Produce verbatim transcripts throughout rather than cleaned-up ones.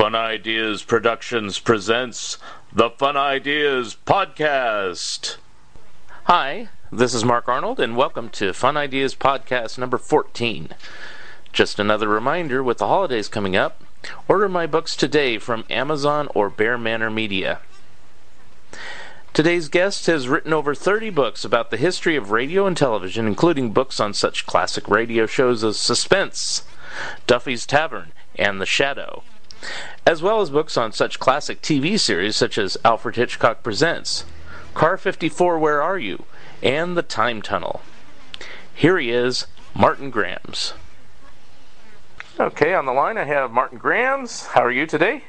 Fun Ideas Productions presents the Fun Ideas Podcast. Hi, this is Mark Arnold, and welcome to Fun Ideas Podcast number fourteen. Just another reminder, with the holidays coming up, order my books today from Amazon or Bear Manor Media. Today's guest has written over thirty books about the history of radio and television, including books on such classic radio shows as Suspense, Duffy's Tavern, and The Shadow, as well as books on such classic T V series such as Alfred Hitchcock Presents, Car fifty-four, Where Are You?, and The Time Tunnel. Here he is, Martin Grams. Okay, on the line I have Martin Grams. How are you today?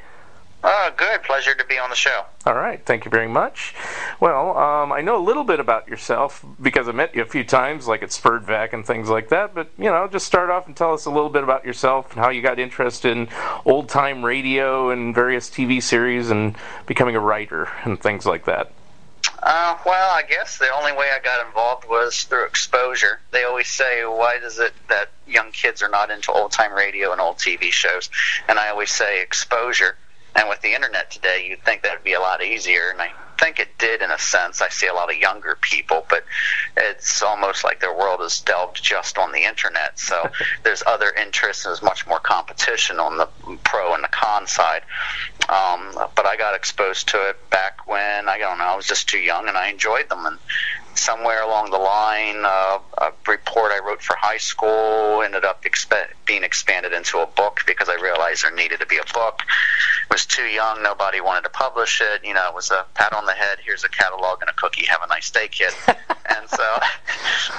Uh, good. Pleasure to be on the show. All right. Thank you very much. Well, um, I know a little bit about yourself because I met you a few times, like at SPERDVAC and things like that, but, you know, just start off and tell us a little bit about yourself and how you got interested in old-time radio and various T V series and becoming a writer and things like that. Uh, well, I guess the only way I got involved was through exposure. They always say, why is it that young kids are not into old-time radio and old T V shows? And I always say exposure. And with the internet today, you'd think that would be a lot easier, and I think it did in a sense. I see a lot of younger people, but it's almost like their world is delved just on the internet. So there's other interests, and there's much more competition on the pro and the con side. Um, but I got exposed to it back when, I don't know, I was just too young, and I enjoyed them. And somewhere along the line, uh, a report I wrote for high school ended up exp- being expanded into a book because I realized there needed to be a book. I was too young. Nobody wanted to publish it. You know, it was a pat on the head. Here's a catalog and a cookie. Have a nice day, kid. And so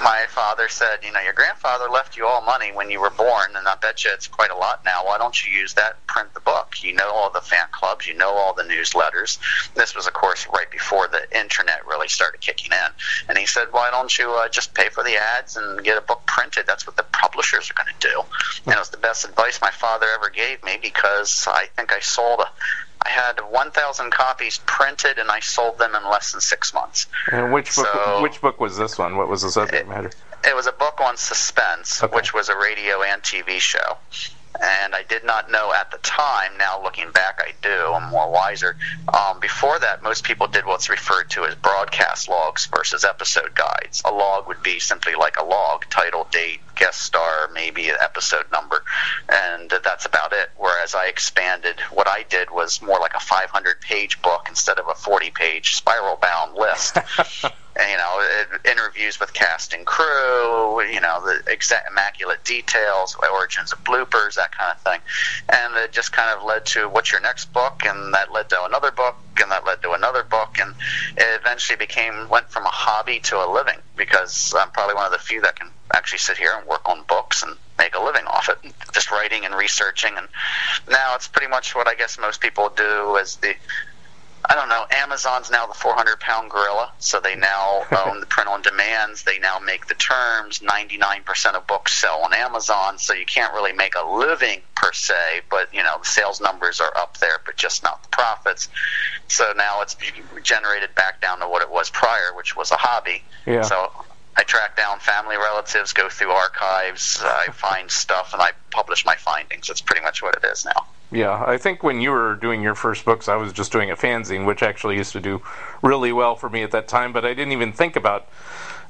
my father said, you know, your grandfather left you all money when you were born, and I bet you it's quite a lot now. Why don't you use that and print the book? You know all the fan clubs. You know all the newsletters. This was, of course, right before the internet really started kicking in. And he said, why don't you uh, just pay for the ads and get a book printed? That's what the publishers are going to do. And it was the best advice my father ever gave me, because I think I sold a, I had one thousand copies printed, and I sold them in less than six months. And which book, so, which book was this one? What was the subject matter? It, it was a book on Suspense, okay, which was a radio and T V show. And I did not know at the time. Now looking back, I do. I'm more wiser. Um, before that, most people did what's referred to as broadcast logs versus episode guides. A log would be simply like a log, title, date, guest star, maybe an episode number, and that's about it. Whereas I expanded, what I did was more like a five hundred page book instead of a forty page spiral-bound list. You know, interviews with cast and crew, you know, the exact immaculate details, origins of bloopers, that kind of thing. And it just kind of led to, what's your next book? And that led to another book, and that led to another book. And it eventually became, went from a hobby to a living, because I'm probably one of the few that can actually sit here and work on books and make a living off it, just writing and researching. And now it's pretty much what I guess most people do as the, I don't know, Amazon's now the four hundred pound gorilla, so they now own the print on demands. They now make the terms. ninety-nine percent of books sell on Amazon, so you can't really make a living per se, but, you know, the sales numbers are up there, but just not the profits. So now it's generated back down to what it was prior, which was a hobby. Yeah. So I track down family relatives, go through archives, I find stuff, and I publish my findings. That's pretty much what it is now. Yeah, I think when you were doing your first books, I was just doing a fanzine, which actually used to do really well for me at that time, but I didn't even think about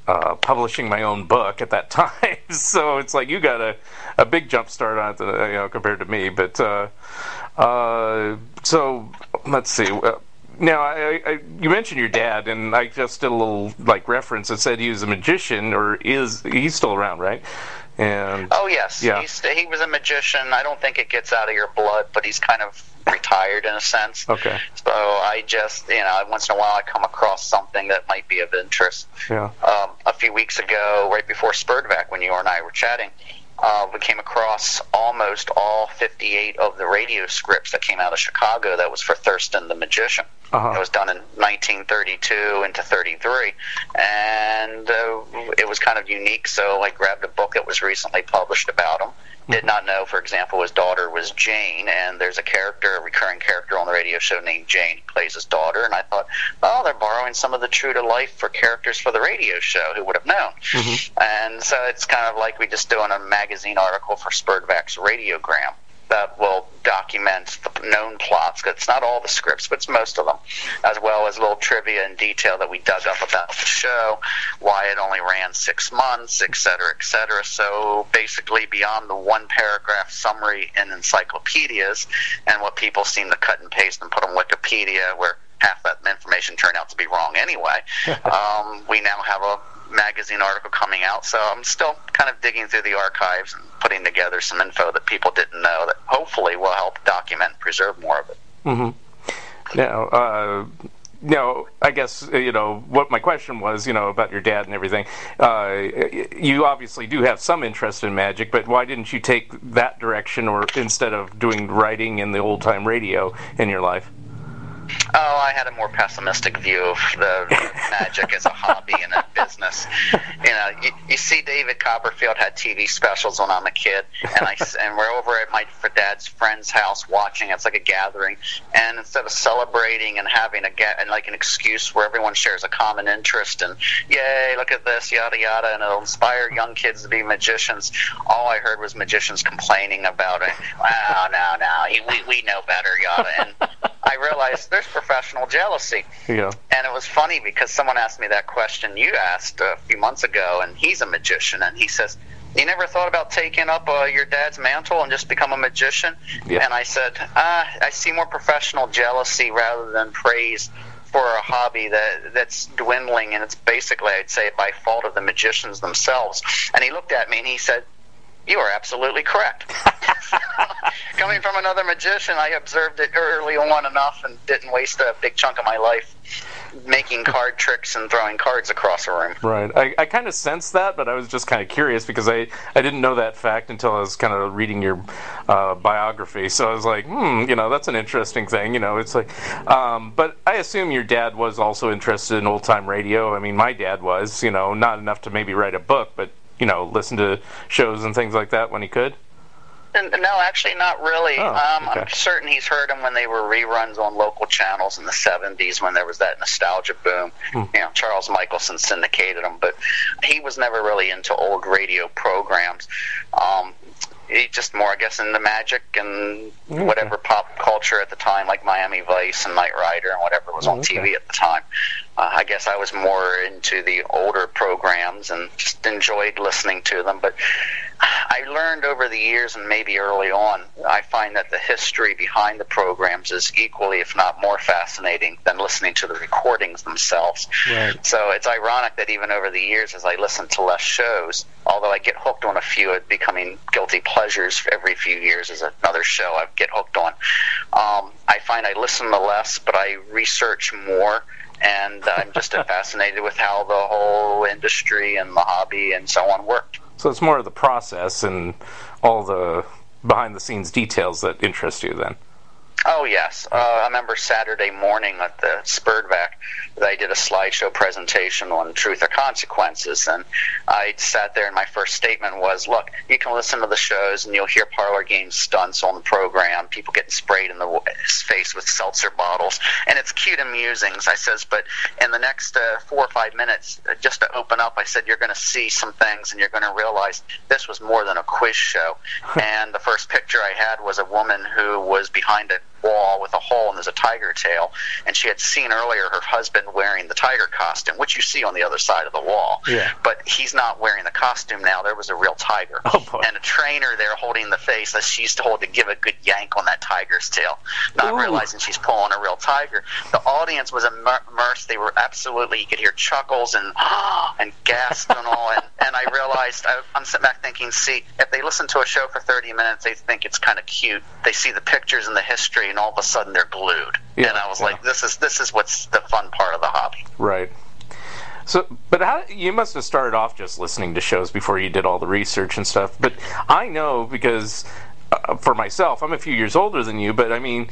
uh, publishing my own book at that time. So it's like you got a, a big jump start on it, to, you know, compared to me. But uh, uh, so let's see. Uh, Now, I, I, you mentioned your dad, and I just did a little like reference that said he was a magician, or is he's still around, right? And oh yes, yeah. he's, he was a magician. I don't think it gets out of your blood, but he's kind of retired in a sense. Okay. So I just, you know, once in a while I come across something that might be of interest. Yeah. Um, a few weeks ago, right before SPERDVAC, when you and I were chatting, Uh, we came across almost all fifty-eight of the radio scripts that came out of Chicago that was for Thurston the Magician. Uh-huh. It was done in nineteen thirty-two into thirty-three, and uh, it was kind of unique, so I grabbed a book that was recently published about him. Did not know, for example, his daughter was Jane, and there's a character, a recurring character on the radio show named Jane, who plays his daughter, and I thought, oh, they're borrowing some of the true-to-life for characters for the radio show. Who would have known? Mm-hmm. And so it's kind of like we just doing a magazine article for SPERDVAC's radiogram. that will document the known plots. It's not all the scripts, but it's most of them, as well as little trivia and detail that we dug up about the show, why it only ran six months, et cetera, et cetera. So basically beyond the one-paragraph summary in encyclopedias and what people seem to cut and paste and put on Wikipedia, where half that information turned out to be wrong anyway, um, we now have a magazine article coming out, so I'm still kind of digging through the archives and putting together some info that people didn't know that hopefully will help document and preserve more of it. Mm-hmm. Now, uh, now, I guess, you know, what my question was, you know, about your dad and everything, uh, you obviously do have some interest in magic, but why didn't you take that direction or instead of doing writing and the old-time radio in your life? Oh, I had a more pessimistic view of the magic as a hobby and a business. You know, you, you see, David Copperfield had T V specials when I'm a kid, and I and we're over at my dad's friend's house watching. It's like a gathering, and instead of celebrating and having a ga- and like an excuse where everyone shares a common interest and yay, look at this, yada yada, and it'll inspire young kids to be magicians. All I heard was magicians complaining about it. Oh, no, no, we we know better, yada. And I realized there's professional jealousy. Yeah. And it was funny because someone asked me that question you asked a few months ago, and he's a magician, and he says, you never thought about taking up uh, your dad's mantle and just become a magician? Yeah. And I said, uh, I see more professional jealousy rather than praise for a hobby that that's dwindling, and it's basically, I'd say, by fault of the magicians themselves. And he looked at me and he said, you are absolutely correct. Coming from another magician, I observed it early on enough and didn't waste a big chunk of my life making card tricks and throwing cards across a room. Right. I, I kind of sensed that, but I was just kind of curious because I, I didn't know that fact until I was kind of reading your uh, biography. So I was like, hmm, you know, that's an interesting thing. You know, it's like, um, but I assume your dad was also interested in old-time radio. I mean, my dad was, you know, not enough to maybe write a book, but, you know, listen to shows and things like that when he could? No, actually not really. Oh, um, okay. I'm certain he's heard them when they were reruns on local channels in the seventies when there was that nostalgia boom. Hmm. You know, Charles Michelson syndicated them, but he was never really into old radio programs. Um, he just more, I guess, into magic and okay. whatever pop culture at the time, like Miami Vice and Knight Rider and whatever was on okay. T V at the time. Uh, I guess I was more into the older programs and just enjoyed listening to them. But I learned over the years, and maybe early on, I find that the history behind the programs is equally, if not more, fascinating than listening to the recordings themselves. Right. So it's ironic that even over the years, as I listen to less shows, although I get hooked on a few, it becoming guilty pleasures every few years is another show I get hooked on. Um, I find I listen to less, but I research more. And I'm just fascinated with how the whole industry and the hobby and so on worked. So it's more of the process and all the behind-the-scenes details that interest you then? Oh, yes. Uh, I remember Saturday morning at the SPERDVAC, they did a slideshow presentation on Truth or Consequences, and I sat there and my first statement was, look, you can listen to the shows and you'll hear parlor game stunts on the program, people getting sprayed in the face with seltzer bottles, and it's cute amusing, I says, but in the next uh, four or five minutes, uh, just to open up, I said, you're going to see some things and you're going to realize this was more than a quiz show, and the first picture I had was a woman who was behind a wall with a hole and there's a tiger tail, and she had seen earlier her husband wearing the tiger costume, which you see on the other side of the wall. Yeah. But he's not wearing the costume now. There was a real tiger. Oh, boy. And a trainer there holding the face that she's told to give a good yank on that tiger's tail, not Ooh. realizing she's pulling a real tiger. The audience was immersed. They were absolutely, you could hear chuckles and ah, and gasps and all, and, and I realized, I, I'm sitting back thinking, see, if they listen to a show for thirty minutes, they think it's kind of cute. They see the pictures and the history, and all of a sudden they're glued. Yeah, and I was yeah. like, this is this is what's the fun part of the hobby. Right. So, but how, you must have started off just listening to shows before you did all the research and stuff. But I know because, uh, for myself, I'm a few years older than you, but I mean,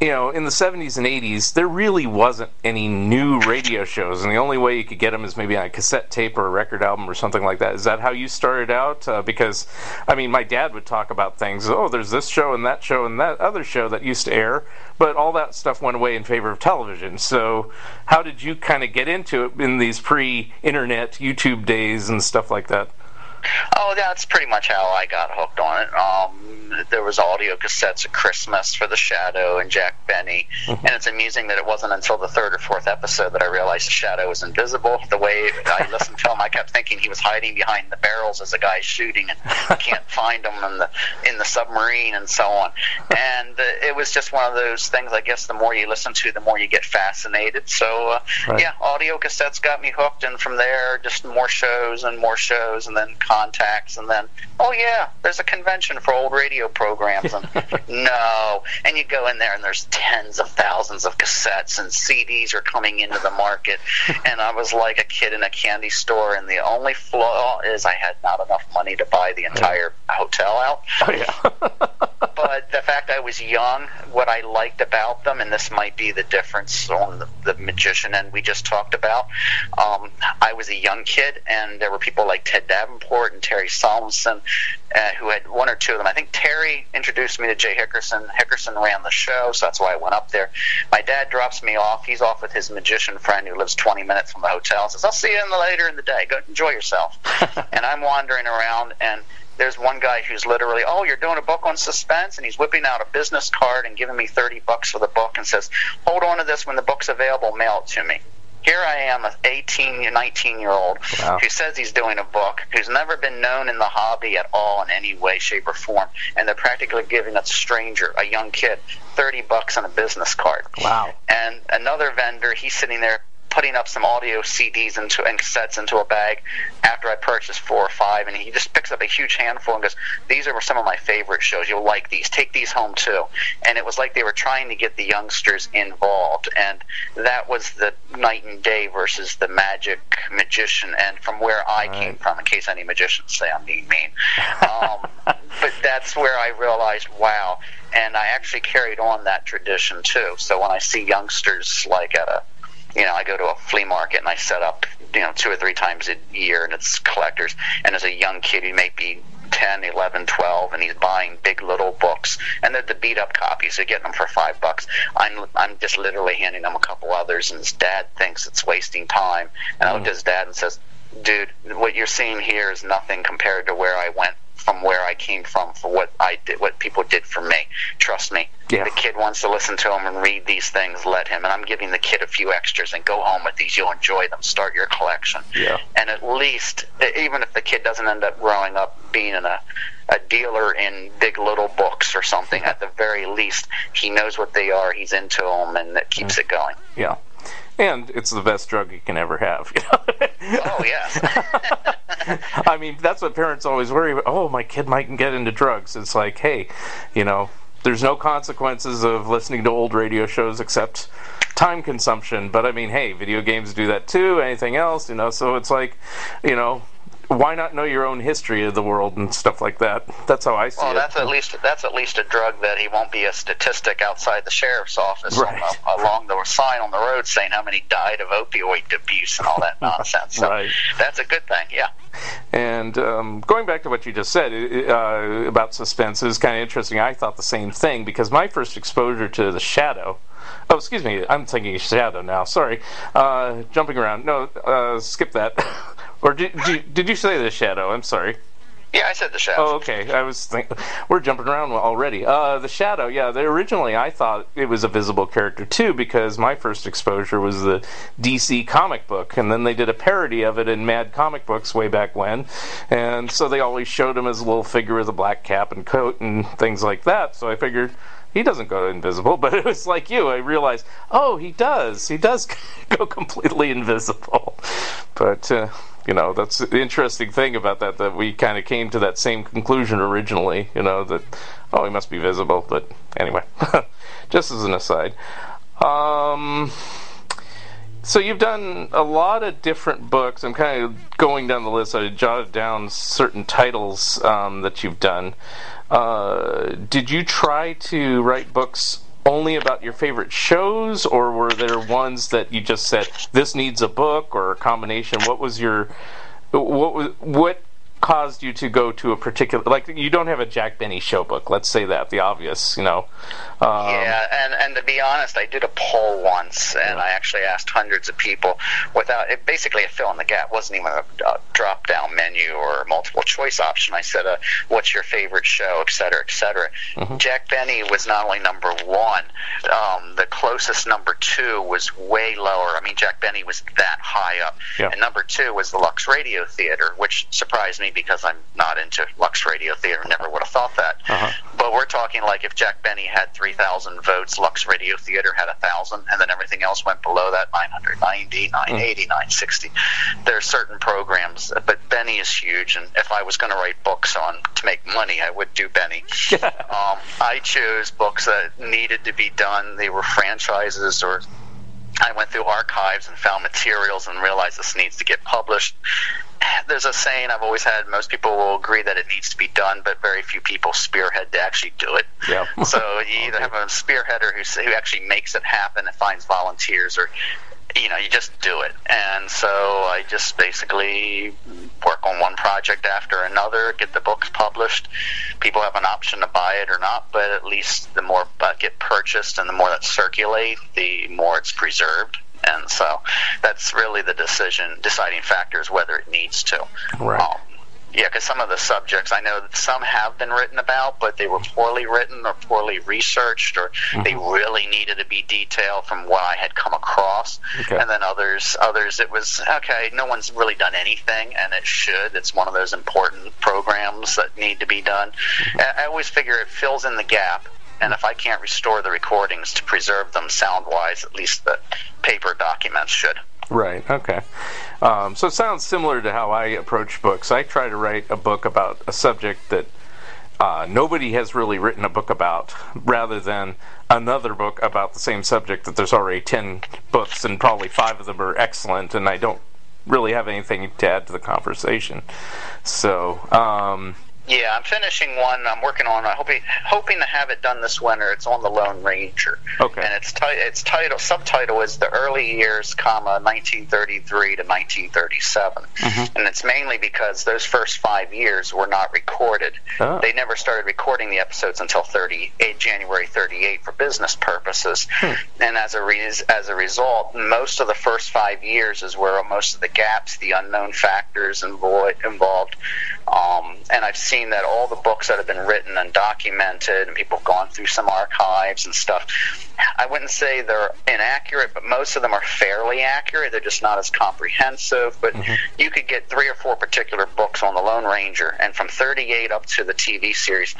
you know, in the seventies and eighties, there really wasn't any new radio shows, and the only way you could get them is maybe on a cassette tape or a record album or something like that. Is that how you started out? Uh, because, I mean, my dad would talk about things, oh, there's this show and that show and that other show that used to air, but all that stuff went away in favor of television. So how did you kind of get into it in these pre-internet YouTube days and stuff like that? Oh, that's pretty much how I got hooked on it. Um, there was audio cassettes at Christmas for The Shadow and Jack Benny, mm-hmm. and it's amusing that it wasn't until the third or fourth episode that I realized The Shadow was invisible. The way I listened to him, I kept thinking he was hiding behind the barrels as a guy's shooting, and you can't find him in the, in the submarine and so on. And uh, it was just one of those things, I guess, the more you listen to, the more you get fascinated. So, uh, right. yeah, audio cassettes got me hooked, and from there, just more shows and more shows, and then contacts, and then, oh yeah, there's a convention for old radio programs, and no, and you go in there and there's tens of thousands of cassettes, and C Ds are coming into the market, and I was like a kid in a candy store, and the only flaw is I had not enough money to buy the entire yeah. hotel out. Oh, yeah. But the fact I was young, what I liked about them, and this might be the difference on the, the magician end we just talked about, um, I was a young kid, and there were people like Ted Davenport and Terry Solomson, uh, who had one or two of them. I think Terry introduced me to Jay Hickerson. Hickerson ran the show, so that's why I went up there. My dad drops me off. He's off with his magician friend who lives twenty minutes from the hotel and says, I'll see you in the later in the day. Go enjoy yourself. And I'm wandering around, and there's one guy who's literally, oh, you're doing a book on Suspense? And he's whipping out a business card and giving me thirty bucks for the book and says, hold on to this. When the book's available, mail it to me. Here I am, an eighteen, nineteen-year-old wow. who says he's doing a book, who's never been known in the hobby at all in any way, shape, or form, and they're practically giving a stranger, a young kid, thirty bucks on a business card. Wow. And another vendor, he's sitting there putting up some audio C Ds into, and cassettes into a bag after I purchased four or five, and he just picks up a huge handful and goes, these are some of my favorite shows. You'll like these. Take these home, too. And it was like they were trying to get the youngsters involved, and that was the night and day versus the magic magician, and from where I right. came from, in case any magicians say I'm being mean. Um, but that's where I realized, wow, and I actually carried on that tradition, too. So when I see youngsters like at a You know, I go to a flea market and I set up, you know, two or three times a year, and it's collectors. And as a young kid, he may be ten, eleven, twelve, and he's buying big little books. And they're the beat-up copies. They're getting them for five bucks. I'm I'm just literally handing him a couple others, and his dad thinks it's wasting time. And I look at his dad and says, dude, what you're seeing here is nothing compared to where I went from where I came from for what I did, what people did for me. Trust me. Yeah. The kid wants to listen to him and read these things, let him. And I'm giving the kid a few extras and go home with these. You'll enjoy them. Start your collection. Yeah. And at least, even if the kid doesn't end up growing up being in a, a dealer in big little books or something, at the very least, he knows what they are. He's into them, and it keeps mm. it going. Yeah. And it's the best drug you can ever have. You know? Oh, yeah. I mean, that's what parents always worry about. Oh, my kid might get into drugs. It's like, hey, you know, there's no consequences of listening to old radio shows except time consumption. But, I mean, hey, video games do that too, anything else, you know. So it's like, you know, why not know your own history of the world and stuff like that? That's how I see well, it. Well, that's at least that's at least a drug that he won't be a statistic outside the sheriff's office right. on, along the sign on the road saying how many died of opioid abuse and all that nonsense. So right. that's a good thing, yeah. And um, going back to what you just said uh, about Suspense, it was kind of interesting. I thought the same thing because my first exposure to The Shadow Oh, excuse me, I'm thinking Shadow now, sorry. Uh, jumping around. No, uh, skip that. Or did, did, did you say The Shadow? I'm sorry. Yeah, I said The Shadow. Oh, okay. I was thinking, we're jumping around already. Uh, the Shadow, yeah, they, originally I thought it was a visible character, too, because my first exposure was the D C comic book, and then they did a parody of it in Mad Comic Books way back when, and so they always showed him as a little figure with a black cap and coat and things like that, so I figured he doesn't go invisible, but it was like you. I realized, oh, he does. He does go completely invisible. But, uh, you know, that's the interesting thing about that, that we kind of came to that same conclusion originally, you know, that, oh, he must be visible. But anyway, just as an aside. Um, so you've done a lot of different books. I'm kind of going down the list. I jotted down certain titles um, that you've done. Uh, did you try to write books only about your favorite shows, or were there ones that you just said this needs a book or a combination? What was your what was what caused you to go to a particular, like, you don't have a Jack Benny show book, let's say that, the obvious, you know. Um, yeah, and, and to be honest, I did a poll once, and yeah. I actually asked hundreds of people without, it basically a fill in the gap, wasn't even a, a drop-down menu or a multiple choice option. I said, uh, what's your favorite show, et cetera, et cetera. Mm-hmm. Jack Benny was not only number one, um, the closest number two was way lower. I mean, Jack Benny was that high up. Yeah. And number two was the Lux Radio Theater, which surprised me, because I'm not into Lux Radio Theater, never would have thought that. Uh-huh. But we're talking like if Jack Benny had three thousand votes, Lux Radio Theater had one thousand, and then everything else went below that, nine ninety, nine eighty, mm. nine sixty. There are certain programs, but Benny is huge, and if I was going to write books on to make money, I would do Benny. um, I chose books that needed to be done. They were franchises, or I went through archives and found materials and realized this needs to get published. There's a saying I've always had, most people will agree that it needs to be done, but very few people spearhead to actually do it. Yeah. So you either have a spearheader who, who actually makes it happen and finds volunteers, or, you know, you just do it. And so I just basically work on one project after another, get the books published. People have an option to buy it or not, but at least the more that get purchased and the more that circulate, the more it's preserved. And so that's really the decision, deciding factor is whether it needs to. Right. Um, yeah, because some of the subjects, I know that some have been written about, but they were poorly written or poorly researched, or mm-hmm. they really needed to be detailed from what I had come across. Okay. And then others, others it was, okay, no one's really done anything, and it should. It's one of those important programs that need to be done. Mm-hmm. I, I always figure it fills in the gap. And if I can't restore the recordings to preserve them sound-wise, at least the paper documents should. Right, okay. Um, so it sounds similar to how I approach books. I try to write a book about a subject that uh, nobody has really written a book about, rather than another book about the same subject that there's already ten books and probably five of them are excellent, and I don't really have anything to add to the conversation. So... Um, yeah, I'm finishing one I'm working on. I'm hoping, hoping to have it done this winter. It's on The Lone Ranger. Okay. And its, ti- its title, subtitle is The Early Years, comma, nineteen thirty-three to nineteen thirty-seven. Mm-hmm. And it's mainly because those first five years were not recorded. Oh. They never started recording the episodes until thirty-eight, January thirty-eight for business purposes. Hmm. And as a, re- as a result, most of the first five years is where most of the gaps, the unknown factors invo- involved, um, and I've seen that all the books that have been written and documented, and people have gone through some archives and stuff, I wouldn't say they're inaccurate, but most of them are fairly accurate. They're just not as comprehensive, but mm-hmm. you could get three or four particular books on The Lone Ranger, and from thirty-eight up to the T V series,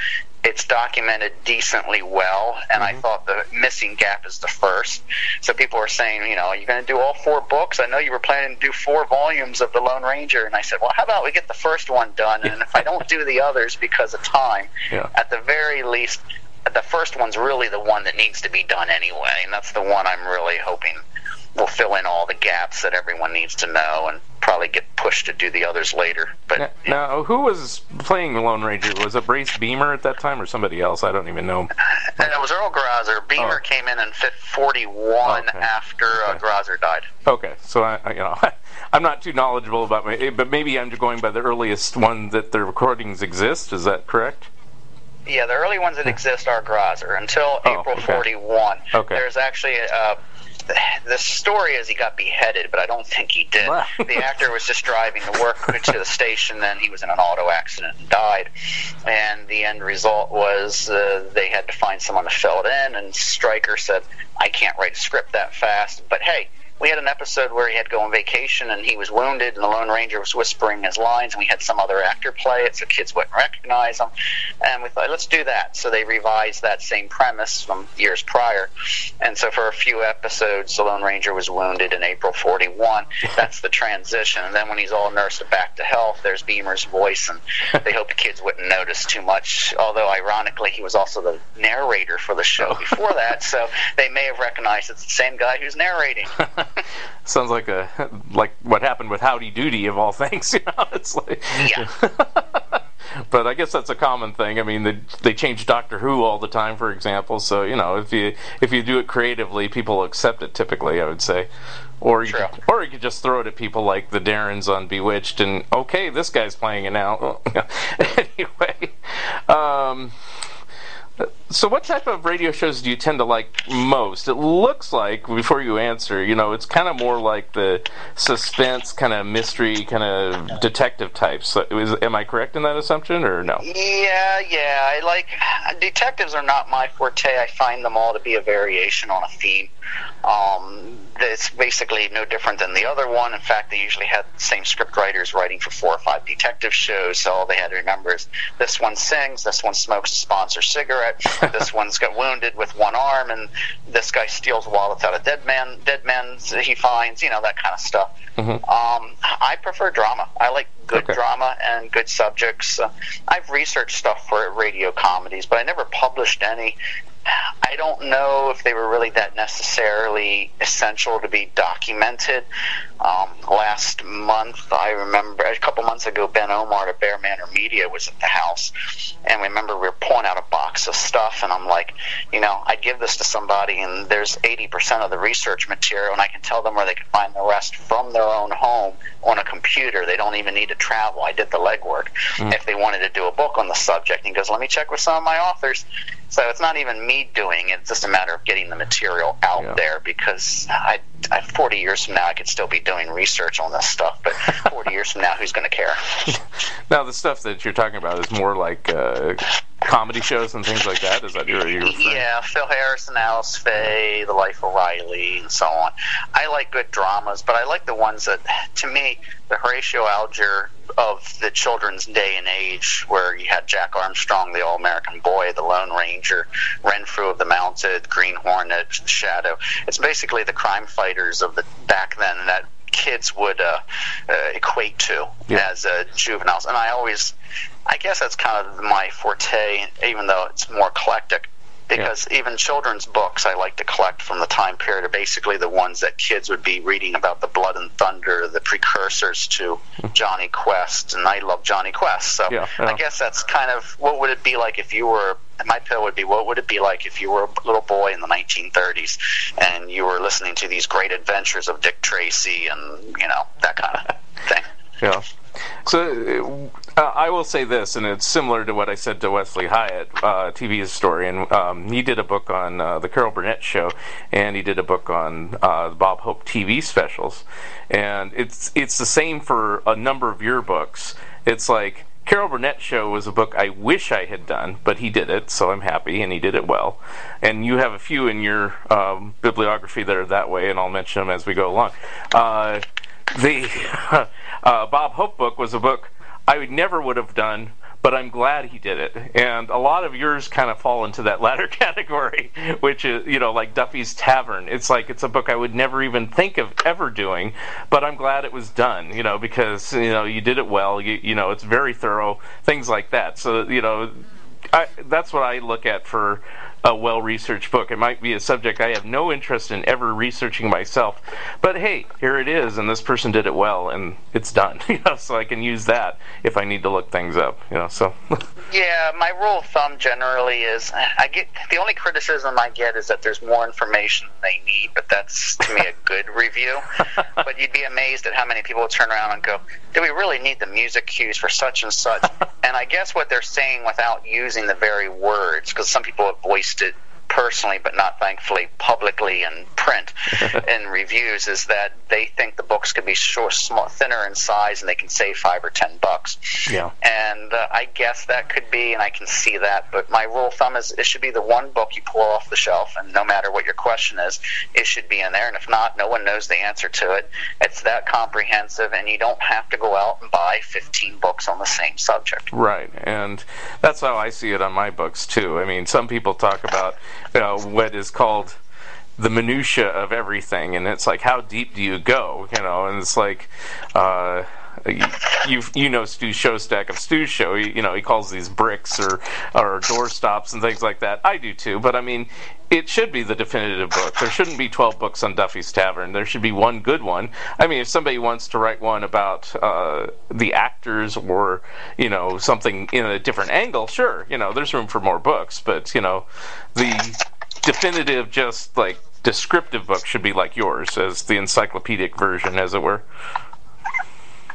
it's documented decently well, and mm-hmm. I thought the missing gap is the first. So people are saying, you know, are you going to do all four books? I know you were planning to do four volumes of The Lone Ranger, and I said, well, how about we get the first one done, and if I don't do the others because of time, yeah. at the very least, the first one's really the one that needs to be done anyway, and that's the one I'm really hoping will fill in all the gaps that everyone needs to know, and probably get pushed to do the others later. But now, yeah. now who was playing the Lone Ranger? Was it Brace Beamer at that time, or somebody else? I don't even know. And it was Earl Grauser. Beamer oh. came in in forty-one okay. after uh, okay. Grauser died. Okay, so I, I, you know, I'm not too knowledgeable about my, but maybe I'm going by the earliest one that the recordings exist. Is that correct? Yeah, the early ones that exist are Grauser until oh, April okay. forty-one. Okay. There's actually a. The story is he got beheaded, but I don't think he did. Wow. The actor was just driving to work to the station, then he was in an auto accident and died. And the end result was uh, they had to find someone to fill it in, and Striker said, I can't write a script that fast, but hey, we had an episode where he had to go on vacation and he was wounded and the Lone Ranger was whispering his lines and we had some other actor play it so kids wouldn't recognize him. And we thought, let's do that. So they revised that same premise from years prior. And so for a few episodes, the Lone Ranger was wounded in April forty-one. That's the transition. And then when he's all nursed back to health, there's Beamer's voice and they hope the kids wouldn't notice too much. Although, ironically, he was also the narrator for the show before that. So they may have recognized it's the same guy who's narrating. Sounds like a like what happened with Howdy Doody of all things, you know. It's like, yeah. But I guess that's a common thing. I mean, they they change Doctor Who all the time, for example. So, you know, if you if you do it creatively, people accept it typically, I would say. Or you, could, or you could just throw it at people like the Darrens on Bewitched, and okay, this guy's playing it now. Anyway, um, so what type of radio shows do you tend to like most? It looks like, before you answer, you know, it's kind of more like the suspense, kind of mystery, kind of detective types. So is, am I correct in that assumption, or no? Yeah, yeah. I like detectives are not my forte. I find them all to be a variation on a theme. Um, it's basically no different than the other one. In fact, they usually had the same script writers writing for four or five detective shows, so all they had to remember is this one sings, this one smokes a sponsor cigarette, this one's got wounded with one arm, and this guy steals wallets out of dead men, dead men he finds, you know, that kind of stuff. Mm-hmm. Um, I prefer drama. I like good okay. drama and good subjects. Uh, I've researched stuff for radio comedies, but I never published any. I don't know if they were really that necessarily essential to be documented. Um, last month, I remember, a couple months ago, Ben Omar at Bear Manor Media was at the house, and we remember we were pulling out a box of stuff, and I'm like, you know, I give this to somebody, and there's eighty percent of the research material, and I can tell them where they can find the rest from their own home on a computer. They don't even need to travel. I did the legwork. Mm. If they wanted to do a book on the subject, and he goes, let me check with some of my authors. So it's not even me doing it. It's just a matter of getting the material out yeah. there, because I, I, forty years from now I could still be doing research on this stuff, but forty years from now, who's going to care? Now, the stuff that you're talking about is more like uh, comedy shows and things like that? Is that your Yeah, Phil Harris and Alice Faye, The Life of Riley, and so on. I like good dramas, but I like the ones that, to me, the Horatio Alger of the children's day and age, where you had Jack Armstrong, the All-American Boy, the Lone Ranger, Renfrew of the Mounted, Green Hornet, The Shadow. It's basically the crime fighters of the back then that kids would uh, uh, equate to yeah. as uh, juveniles. And I always, I guess that's kind of my forte, even though it's more eclectic. Because yeah. even children's books I like to collect from the time period are basically the ones that kids would be reading about the blood and thunder, the precursors to Johnny Quest, and I love Johnny Quest. So yeah, yeah. I guess that's kind of what would it be like if you were, my pill would be, what would it be like if you were a little boy in the nineteen thirties and you were listening to these great adventures of Dick Tracy and, you know, that kind of thing. Yeah. So uh, I will say this, and it's similar to what I said to Wesley Hyatt, uh, T V historian. Um, he did a book on uh, the Carol Burnett Show, and he did a book on uh, the Bob Hope T V specials. And it's it's the same for a number of your books. It's like Carol Burnett Show was a book I wish I had done, but he did it, so I'm happy, and he did it well. And you have a few in your um, bibliography that are that way, and I'll mention them as we go along. Uh, the... Uh, Bob Hope book was a book I would never would have done, but I'm glad he did it. And a lot of yours kind of fall into that latter category, which is, you know, like Duffy's Tavern. It's like, it's a book I would never even think of ever doing, but I'm glad it was done, you know, because, you know, you did it well, you, you know, it's very thorough, things like that. So, you know, I, that's what I look at for a well-researched book. It might be a subject I have no interest in ever researching myself, but hey, here it is, and this person did it well, and it's done. You know, so I can use that if I need to look things up. You know, so. Yeah, my rule of thumb generally is I get the only criticism I get is that there's more information than they need, but that's to me a good review. But you'd be amazed at how many people will turn around and go, "Do we really need the music cues for such and such?" And I guess what they're saying without using the very words, because some people have voiced it personally, but not thankfully publicly in print in reviews, is that they think the books could be short, small, thinner in size, and they can save five or ten bucks. Yeah. And uh, I guess that could be, and I can see that. But my rule of thumb is it should be the one book you pull off the shelf, and no matter what your question is, it should be in there. And if not, no one knows the answer to it. It's that comprehensive, and you don't have to go out and buy fifteen books on the same subject. Right, and that's how I see it on my books too. I mean, some people talk about You know, what is called the minutiae of everything, and it's like, how deep do you go? You know, and it's like, uh, you you know Stu Showstack of Stu Show. He, you know, he calls these bricks or or door stops and things like that. I do too, but I mean, it should be the definitive book. There shouldn't be twelve books on Duffy's Tavern. There should be one good one. I mean, if somebody wants to write one about uh, the actors or, you know, something in a different angle, sure, you know, there's room for more books. But, you know, the definitive, just like descriptive book should be like yours, as the encyclopedic version, as it were.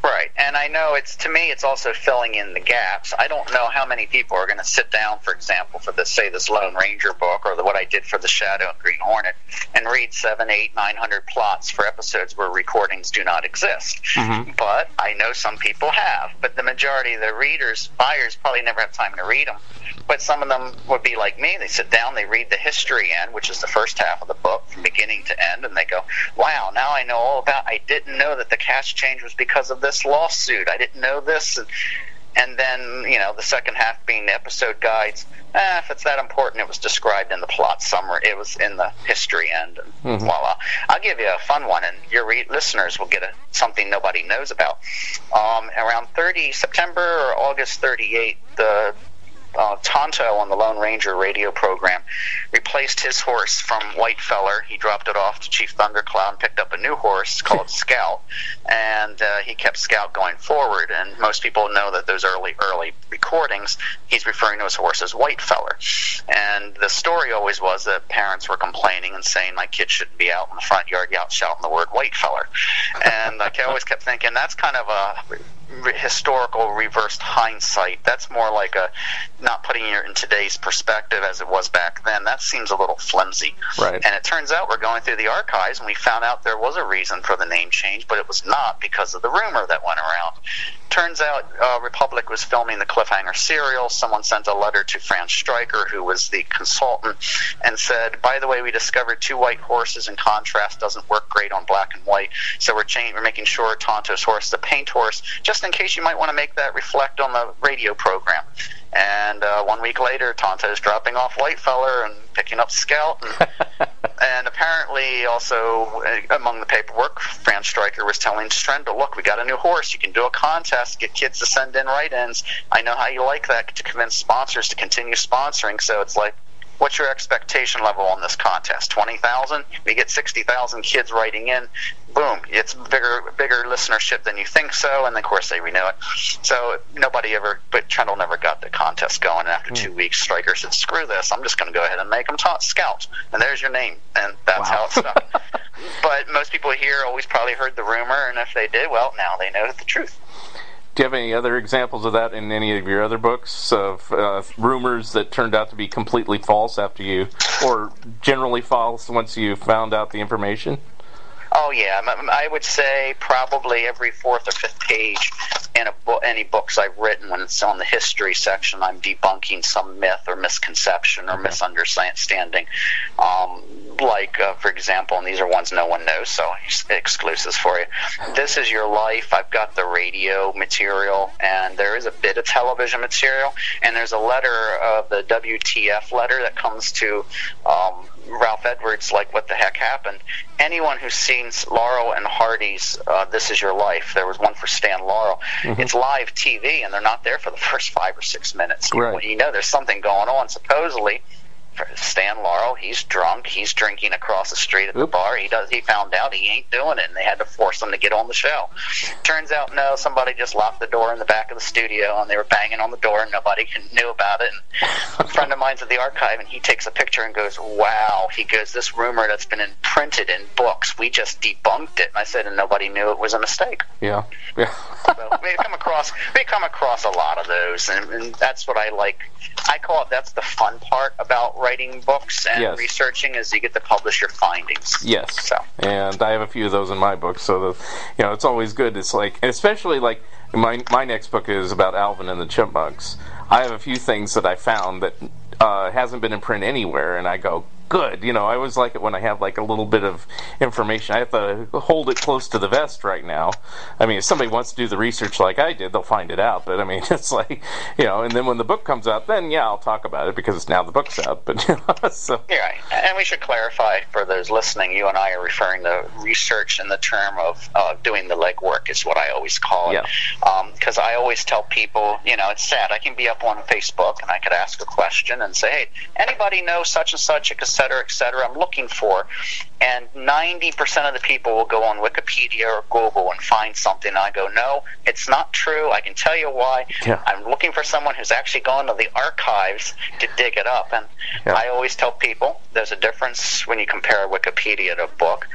Right, and I know it's, to me, it's also filling in the gaps. I don't know how many people are going to sit down, for example, for this, say, this Lone Ranger book, or the, what I did for The Shadow and Green Hornet, and read seven, eight, nine hundred plots for episodes where recordings do not exist. Mm-hmm. But I know some people have. But the majority of the readers, buyers, probably never have time to read them. But some of them would be like me. They sit down, they read the history end, which is the first half of the book, from beginning to end, and they go, wow, now I know all about, I didn't know that the cast change was because of this lawsuit. I didn't know this. And, and then, you know, the second half being the episode guides. Eh, if it's that important, it was described in the plot summary. It was in the history end, and mm-hmm. voila. I'll give you a fun one, and your re- listeners will get a, something nobody knows about. Um, around thirty September or August thirty-eight, the Uh, Tonto on the Lone Ranger radio program replaced his horse from Whitefeller. He dropped it off to Chief Thundercloud and picked up a new horse called Scout, and uh, he kept Scout going forward. And most people know that those early, early recordings, he's referring to his horse as Whitefeller. And the story always was that parents were complaining and saying, my kid shouldn't be out in the front yard out shouting the word Whitefeller. And like, I always kept thinking, that's kind of a historical reversed hindsight. That's more like a not putting it in today's perspective as it was back then. That seems a little flimsy. Right. And it turns out we're going through the archives and we found out there was a reason for the name change, but it was not because of the rumor that went around. Turns out uh, Republic was filming the Cliffhanger serial. Someone sent a letter to Fran Striker, who was the consultant, and said, by the way, we discovered two white horses, and contrast doesn't work great on black and white, so we're, cha- we're making sure Tonto's horse is a paint horse, just in case you might want to make that reflect on the radio program. And uh, one week later, Tonto's dropping off Whitefeller and picking up Scout. And, and apparently also uh, among the paperwork, Fran Striker was telling Strendel, look, we got a new horse. You can do a contest, get kids to send in write-ins. I know how you like that, to convince sponsors to continue sponsoring. So it's like, what's your expectation level on this contest? twenty thousand? We get sixty thousand kids writing in. Boom. It's bigger bigger listenership than you think so, and of course they renew it. So nobody ever, but Trendle never got the contest going, and after mm. two weeks, Striker said, screw this, I'm just going to go ahead and make them taunt Scout, and there's your name, and that's wow. how it stuck. But most people here always probably heard the rumor, and if they did, well, now they know the truth. Do you have any other examples of that in any of your other books, of uh, rumors that turned out to be completely false after you, or generally false once you found out the information? Oh, yeah. I would say probably every fourth or fifth page in a bo- any books I've written, when it's on the history section, I'm debunking some myth or misconception or okay. misunderstanding. Um, like, uh, for example, and these are ones no one knows, so exclusives for you. This Is Your Life. I've got the radio material, and there is a bit of television material, and there's a letter, uh, the W T F letter that comes to um, Ralph Edwards, like, what the heck happened? Anyone who's seen Laurel and Hardy's uh, This Is Your Life, there was one for Stan Laurel, mm-hmm. it's live T V, and they're not there for the first five or six minutes. Right. You know there's something going on. Supposedly, Stan Laurel, he's drunk, he's drinking across the street at the Oop. bar, he does. He found out he ain't doing it, and they had to force him to get on the show. Turns out, no, somebody just locked the door in the back of the studio, and they were banging on the door, and nobody knew about it. And a friend of mine's at the archive, and he takes a picture and goes, wow, he goes, this rumor that's been imprinted in books, we just debunked it. And I said, and nobody knew it was a mistake. Yeah, yeah. So we come across, we come across a lot of those, and, and that's what I like. I call it, that's the fun part about writing books and yes. researching, is you get to publish your findings. Yes. So. And I have a few of those in my books, so the, you know, it's always good. It's like, especially like my my next book is about Alvin and the Chipmunks. I have a few things that I found that uh, hasn't been in print anywhere, and I go, good. You know, I always like it when I have like a little bit of information. I have to hold it close to the vest right now. I mean, if somebody wants to do the research like I did, they'll find it out. But I mean, it's like, you know, and then when the book comes out, then yeah, I'll talk about it because now the book's out. But you know, so yeah, and we should clarify for those listening, you and I are referring to research in the term of uh, doing the legwork is what I always call it. Because yeah. um, I always tell people, you know, it's sad. I can be up on Facebook and I could ask a question and say, hey, anybody know such and such, et cetera, et cetera, I'm looking for. And ninety percent of the people will go on Wikipedia or Google and find something. And I go, no, it's not true. I can tell you why. Yeah. I'm looking for someone who's actually gone to the archives to dig it up. And yeah. I always tell people there's a difference when you compare Wikipedia to a book.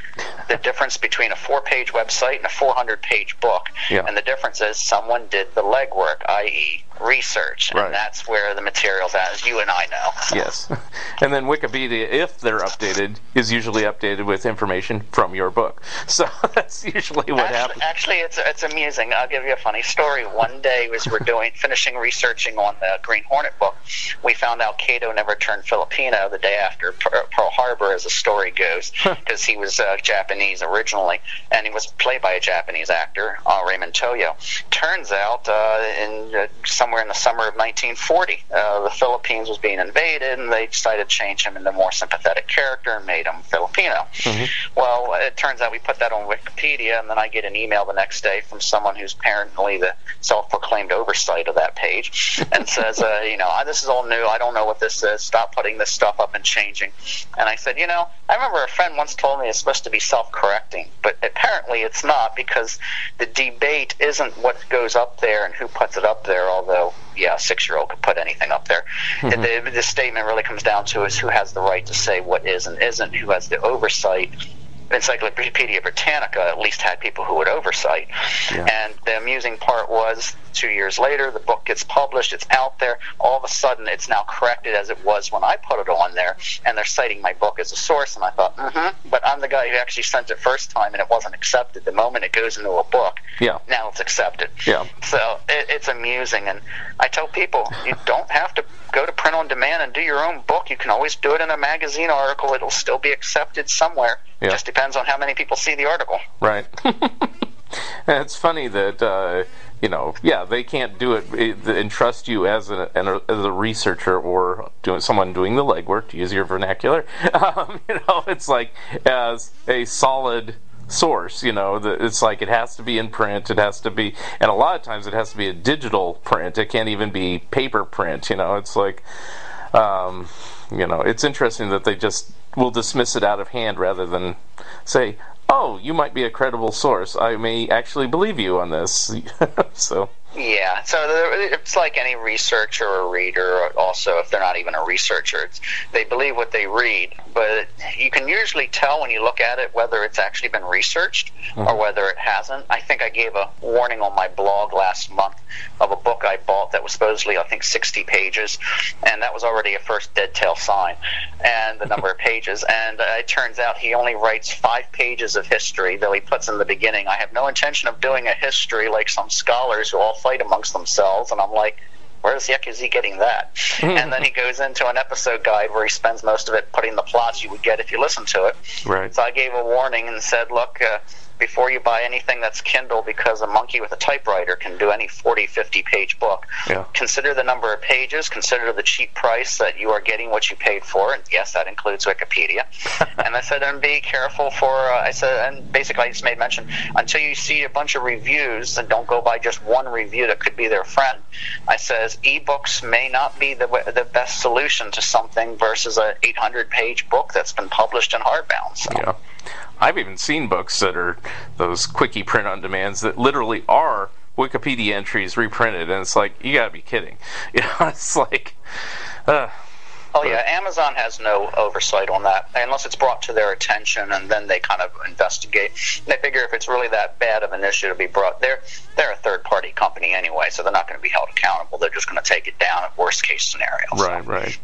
The difference between a four-page website and a four hundred page book. Yeah. And the difference is someone did the legwork, that is research. And right. that's where the material's at, as you and I know. Yes. And then Wikipedia, if they're updated, is usually updated with information from your book. So that's usually what actually, happens. Actually, it's it's amusing. I'll give you a funny story. One day, as we're doing finishing researching on the Green Hornet book, we found out Cato never turned Filipino the day after Pearl Harbor, as the story goes, because he was uh, Japanese originally, and he was played by a Japanese actor, uh, Raymond Toyo. Turns out, uh, in uh, somewhere in the summer of nineteen forty, uh, the Philippines was being invaded, and they decided to change him into a more sympathetic character and made him Filipino. Mm-hmm. Well, it turns out we put that on Wikipedia, and then I get an email the next day from someone who's apparently the self-proclaimed oversight of that page and says, uh, you know, this is all new. I don't know what this is. Stop putting this stuff up and changing. And I said, you know, I remember a friend once told me it's supposed to be self-correcting, but apparently it's not, because the debate isn't what goes up there and who puts it up there, although yeah, a six-year-old could put anything up there. Mm-hmm. The, the statement really comes down to is who has the right to say what is and isn't, who has the oversight. Encyclopedia Britannica at least had people who would oversight. Yeah. And the amusing part was, two years later, the book gets published, it's out there, all of a sudden it's now corrected as it was when I put it on there, and they're citing my book as a source, and I thought, mm-hmm, but I'm the guy who actually sent it first time and it wasn't accepted. The moment it goes into a book, yeah. now it's accepted. Yeah. So it, it's amusing, and I tell people, you don't have to go to print on demand and do your own book. You can always do it in a magazine article. It'll still be accepted somewhere. Yeah. Just depends on how many people see the article. Right. It's funny that, uh, you know, yeah, they can't do it, entrust you as a, as a researcher or doing someone doing the legwork, to use your vernacular. Um, you know, it's like as a solid source, you know, the, it's like it has to be in print, it has to be, and a lot of times it has to be a digital print. It can't even be paper print, you know. It's like, um, you know, it's interesting that they just will dismiss it out of hand rather than say, oh, you might be a credible source, I may actually believe you on this. So yeah, so there, it's like any researcher or reader, also, if they're not even a researcher, it's, they believe what they read, but you can usually tell when you look at it whether it's actually been researched mm-hmm. or whether it hasn't. I think I gave a warning on my blog last month of a book I bought that was supposedly, I think, sixty pages, and that was already a first dead tail sign, and the number of pages, and uh, it turns out he only writes five pages of history, though he puts in the beginning, I have no intention of doing a history like some scholars who all fight amongst themselves, and I'm like, where the heck is he getting that? And then he goes into an episode guide where he spends most of it putting the plots you would get if you listened to it. Right. So I gave a warning and said, look, uh, before you buy anything that's Kindle, because a monkey with a typewriter can do any forty, fifty page book, yeah. consider the number of pages, consider the cheap price that you are getting what you paid for, and yes, that includes Wikipedia. And I said, and be careful for, uh, I said, and basically I just made mention, until you see a bunch of reviews, and don't go by just one review that could be their friend. I says, ebooks may not be the the best solution to something versus an eight hundred page book that's been published in hardbound. So. Yeah. I've even seen books that are those quickie print-on-demands that literally are Wikipedia entries reprinted, and it's like, you gotta be kidding. You know, it's like, uh, oh yeah, Amazon has no oversight on that, unless it's brought to their attention, and then they kind of investigate. They figure if it's really that bad of an issue to be brought there, they're a third-party company anyway, so they're not going to be held accountable. They're just going to take it down at worst-case scenarios. Right, so. Right.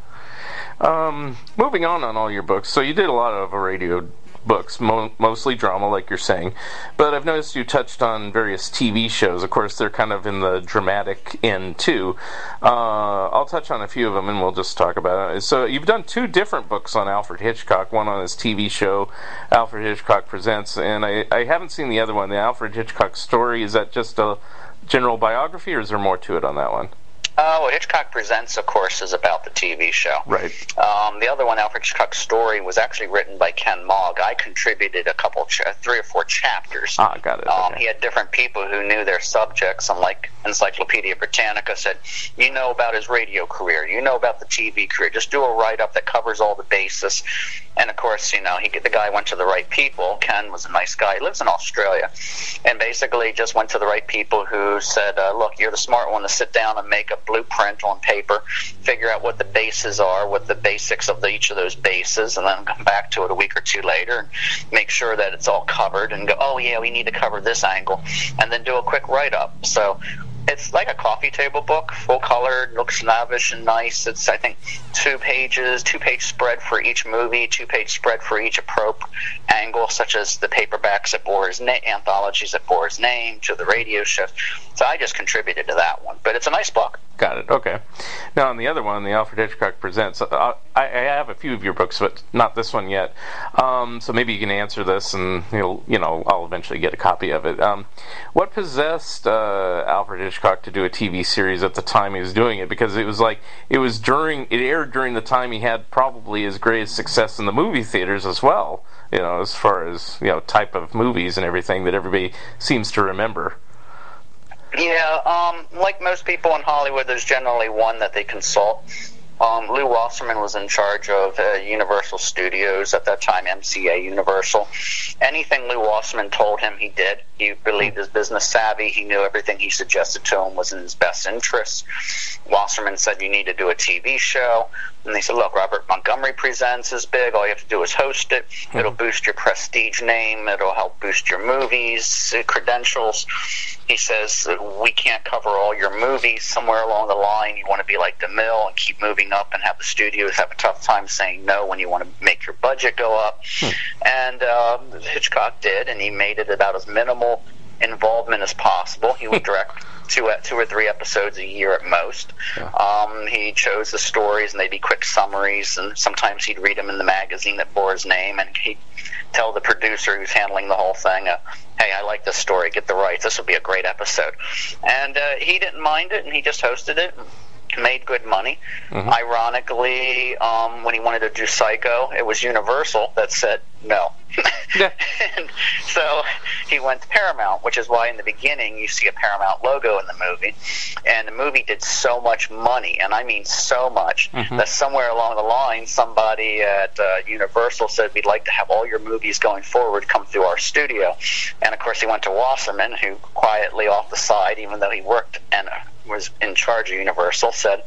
Um, moving on on all your books, so you did a lot of a radio books, mo- mostly drama, like you're saying. But I've noticed you touched on various T V shows. Of course, they're kind of in the dramatic end, too. Uh, I'll touch on a few of them, and we'll just talk about it. So you've done two different books on Alfred Hitchcock, one on his T V show, Alfred Hitchcock Presents, and I, I haven't seen the other one, the Alfred Hitchcock Story. Is that just a general biography, or is there more to it on that one? Uh, well, Hitchcock Presents, of course, is about the T V show. Right. Um, the other one, Alfred Hitchcock's Story, was actually written by Ken Mogg. I contributed a couple, cha- three or four chapters. Ah, got it. Um, okay. He had different people who knew their subjects. And like Encyclopedia Britannica said, you know about his radio career, you know about the T V career. Just do a write-up that covers all the bases. And of course, you know, he the guy went to the right people. Ken was a nice guy. He lives in Australia, and basically just went to the right people who said, uh, "Look, you're the smart one to sit down and make a blueprint on paper, figure out what the bases are, what the basics of the, each of those bases, and then come back to it a week or two later and make sure that it's all covered and go, oh yeah, we need to cover this angle, and then do a quick write-up." So it's like a coffee table book, full-colored, looks lavish and nice. It's, I think, two pages, two-page spread for each movie, two-page spread for each appropriate angle, such as the paperbacks that bore his name, anthologies that bore his name, to the radio shift. So I just contributed to that one, but it's a nice book. Got it, okay. Now, on the other one, the Alfred Hitchcock Presents, I, I have a few of your books, but not this one yet. Um, so maybe you can answer this, and you'll, you know, I'll eventually get a copy of it. Um, what possessed uh, Alfred Hitchcock Hitchcock to do a T V series at the time he was doing it? Because it was like, it was during, it aired during the time he had probably his greatest success in the movie theaters as well, you know, as far as, you know, type of movies and everything that everybody seems to remember. Yeah, um, like most people in Hollywood, there's generally one that they consult. Um, Lou Wasserman was in charge of uh, Universal Studios at that time, M C A Universal. Anything Lou Wasserman told him, he did. He believed his business savvy. He knew everything he suggested to him was in his best interest. Wasserman said, "You need to do a T V show." And they said, "Look, Robert Montgomery Presents is big. All you have to do is host it. It'll boost your prestige name. It'll help boost your movies, credentials." He says, "We can't cover all your movies. Somewhere along the line, you want to be like DeMille and keep moving up and have the studios have a tough time saying no when you want to make your budget go up." Hmm. And uh, Hitchcock did, and he made it about as minimal involvement as possible. He would direct two, two or three episodes a year at most. Yeah. Um, he chose the stories, and they'd be quick summaries, and sometimes he'd read them in the magazine that bore his name, and he'd tell the producer who's handling the whole thing, uh, "Hey, I like this story, get the rights, this will be a great episode." And uh, he didn't mind it, and he just hosted it, made good money. Mm-hmm. Ironically, um, when he wanted to do Psycho, it was Universal that said no. Yeah. And so he went to Paramount, which is why in the beginning you see a Paramount logo in the movie. And the movie did so much money, and I mean so much, mm-hmm. that somewhere along the line somebody at uh, Universal said, "We'd like to have all your movies going forward come through our studio." And of course he went to Wasserman, who quietly off the side, even though he worked and uh, was in charge of Universal, said,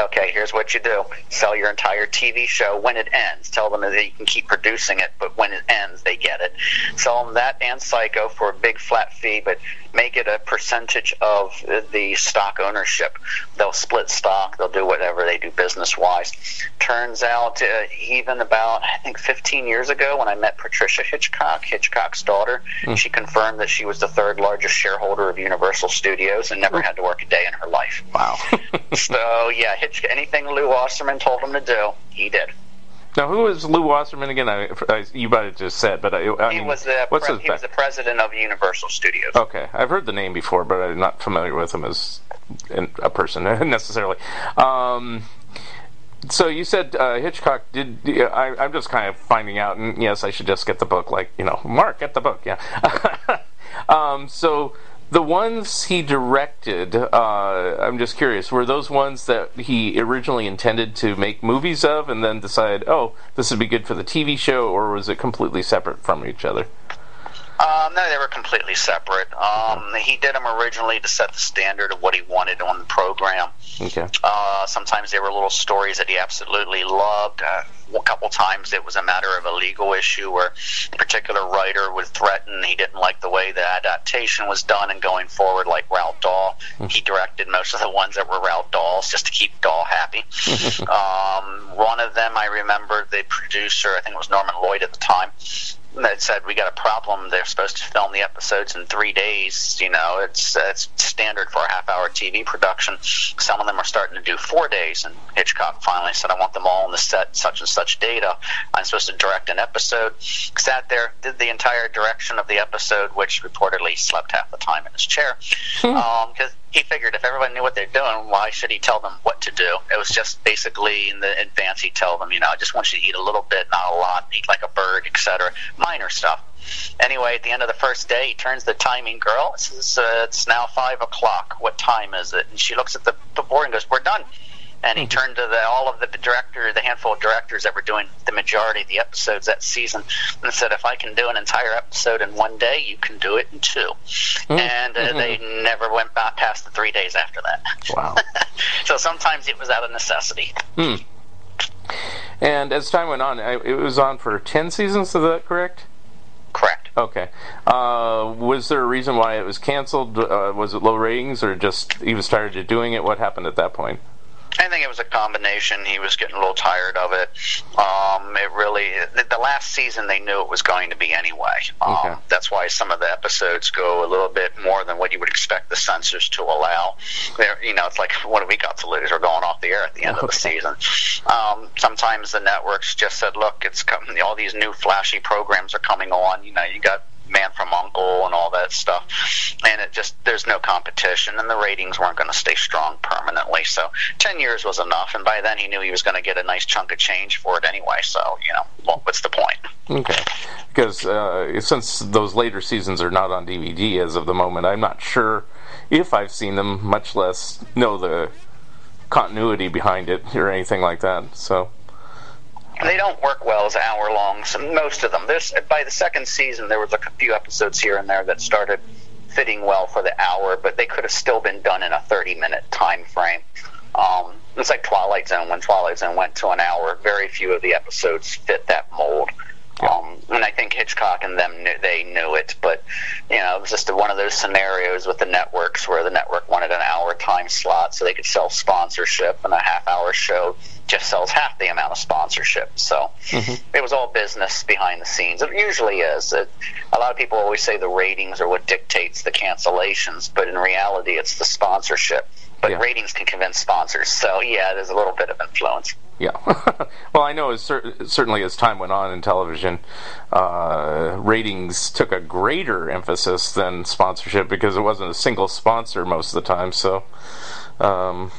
"Okay, here's what you do. Sell your entire T V show when it ends. Tell them that you can keep producing it, but when it ends, they get it. Sell them that and Psycho for a big flat fee, but make it a percentage of the stock ownership. They'll split stock. They'll do whatever they do business-wise." Turns out, uh, even about, I think, fifteen years ago, when I met Patricia Hitchcock, Hitchcock's daughter, mm. she confirmed that she was the third largest shareholder of Universal Studios and never had to work a day in her life. Wow. So, yeah, Hitch- anything Lou Wasserman told him to do, he did. Now, who is Lou Wasserman again? I, I, you might have just said, but I, I he mean, was the what's pre- his he was the president of Universal Studios. Okay, I've heard the name before, but I'm not familiar with him as a person necessarily. Um, so you said uh, Hitchcock did. Uh, I, I'm just kind of finding out, and yes, I should just get the book. Like, you know, Mark, get the book. Yeah. um, so. The ones he directed, uh, I'm just curious, were those ones that he originally intended to make movies of and then decided, oh, this would be good for the T V show, or was it completely separate from each other? Um, no, they were completely separate. Um, he did them originally to set the standard of what he wanted on the program. Okay. Uh, sometimes they were little stories that he absolutely loved. Uh, a couple times it was a matter of a legal issue where a particular writer would threaten. He didn't like the way the adaptation was done, and going forward, like Roald Dahl, mm-hmm. he directed most of the ones that were Roald Dahl's just to keep Dahl happy. um, one of them, I remember the producer, I think it was Norman Lloyd at the time, that said, we got a problem. They're supposed to film the episodes in three days. You know, it's it's standard for a half-hour T V production. Some of them are starting to do four days, and Hitchcock finally said, I want them all on the set, such and such data. I'm supposed to direct an episode. Sat there, did the entire direction of the episode, which reportedly slept half the time in his chair. Because um, he figured if everyone knew what they're doing, why should he tell them what to do? It was just basically in the advance he'd tell them, you know, I just want you to eat a little bit, not a lot, eat like a bird, et cetera. Minor stuff. Anyway, at the end of the first day, he turns to the timing girl. It says, uh, it's now five o'clock. What time is it? And she looks at the, the board and goes, we're done. And he turned to the, all of the director, the handful of directors that were doing the majority of the episodes that season, and said, if I can do an entire episode in one day, you can do it in two. Mm-hmm. And uh, they never went past the three days after that. Wow. So sometimes it was out of necessity. Mm. And as time went on, it was on for ten seasons, is that correct? Correct. Okay. Uh, was there a reason why it was canceled? Uh, was it low ratings, or just he was tired of doing it? What happened at that point? I think it was a combination. He was getting a little tired of it. Um, it really, the, the last season they knew it was going to be anyway. Um, okay. That's why some of the episodes go a little bit more than what you would expect the censors to allow. They're, you know, it's like, what do we got to lose? We're going off the air at the end okay. of the season. Um, sometimes the networks just said, look, it's coming, all these new flashy programs are coming on. You know, you got Man from U N C L E and all that stuff, and it just, there's no competition, and the ratings weren't going to stay strong permanently, so ten years was enough, and by then he knew he was going to get a nice chunk of change for it anyway, so, you know, well, what's the point? Okay, because uh, since those later seasons are not on D V D as of the moment, I'm not sure if I've seen them, much less know the continuity behind it or anything like that, so... They don't work well as hour-longs, most of them. There's, by the second season, there was a few episodes here and there that started fitting well for the hour, but they could have still been done in a thirty-minute time frame. Um, it's like Twilight Zone. When Twilight Zone went to an hour, very few of the episodes fit that mold. Um, and I think Hitchcock and them, knew, they knew it, but, you know, it was just one of those scenarios with the networks where the network wanted an hour time slot so they could sell sponsorship, and a half-hour show just sells half the amount of sponsorship. So mm-hmm. It was all business behind the scenes. It usually is. It, a lot of people always say the ratings are what dictates the cancellations, but in reality it's the sponsorship. But yeah. Ratings can convince sponsors, so yeah, there's a little bit of influence. Yeah. Well, I know as cer- certainly as time went on in television, uh, ratings took a greater emphasis than sponsorship because it wasn't a single sponsor most of the time. So, um,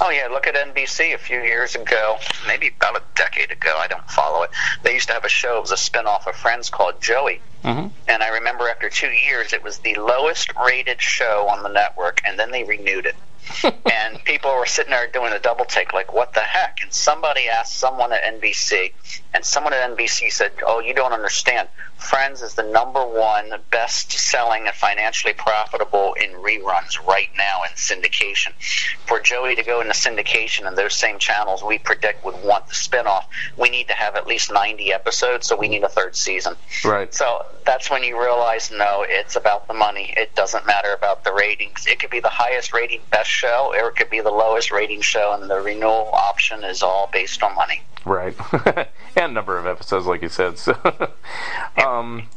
oh yeah, look at N B C a few years ago, maybe about a decade ago. I don't follow it. They used to have a show. It was a spinoff of Friends called Joey. Mm-hmm. And I remember after two years, it was the lowest rated show on the network, and then they renewed it. And people were sitting there doing a double take, like, what the heck? And somebody asked someone at N B C, and someone at N B C said, oh, you don't understand. Friends is the number one best-selling and financially profitable in reruns right now in syndication. For Joey to go into syndication and those same channels we predict would want the spinoff, we need to have at least ninety episodes, so we need a third season. Right. So that's when you realize, no, it's about the money. It doesn't matter about the ratings. It could be the highest-rating, best show, or it could be the lowest rating show, and the renewal option is all based on money. Right. And number of episodes, like you said. So, um,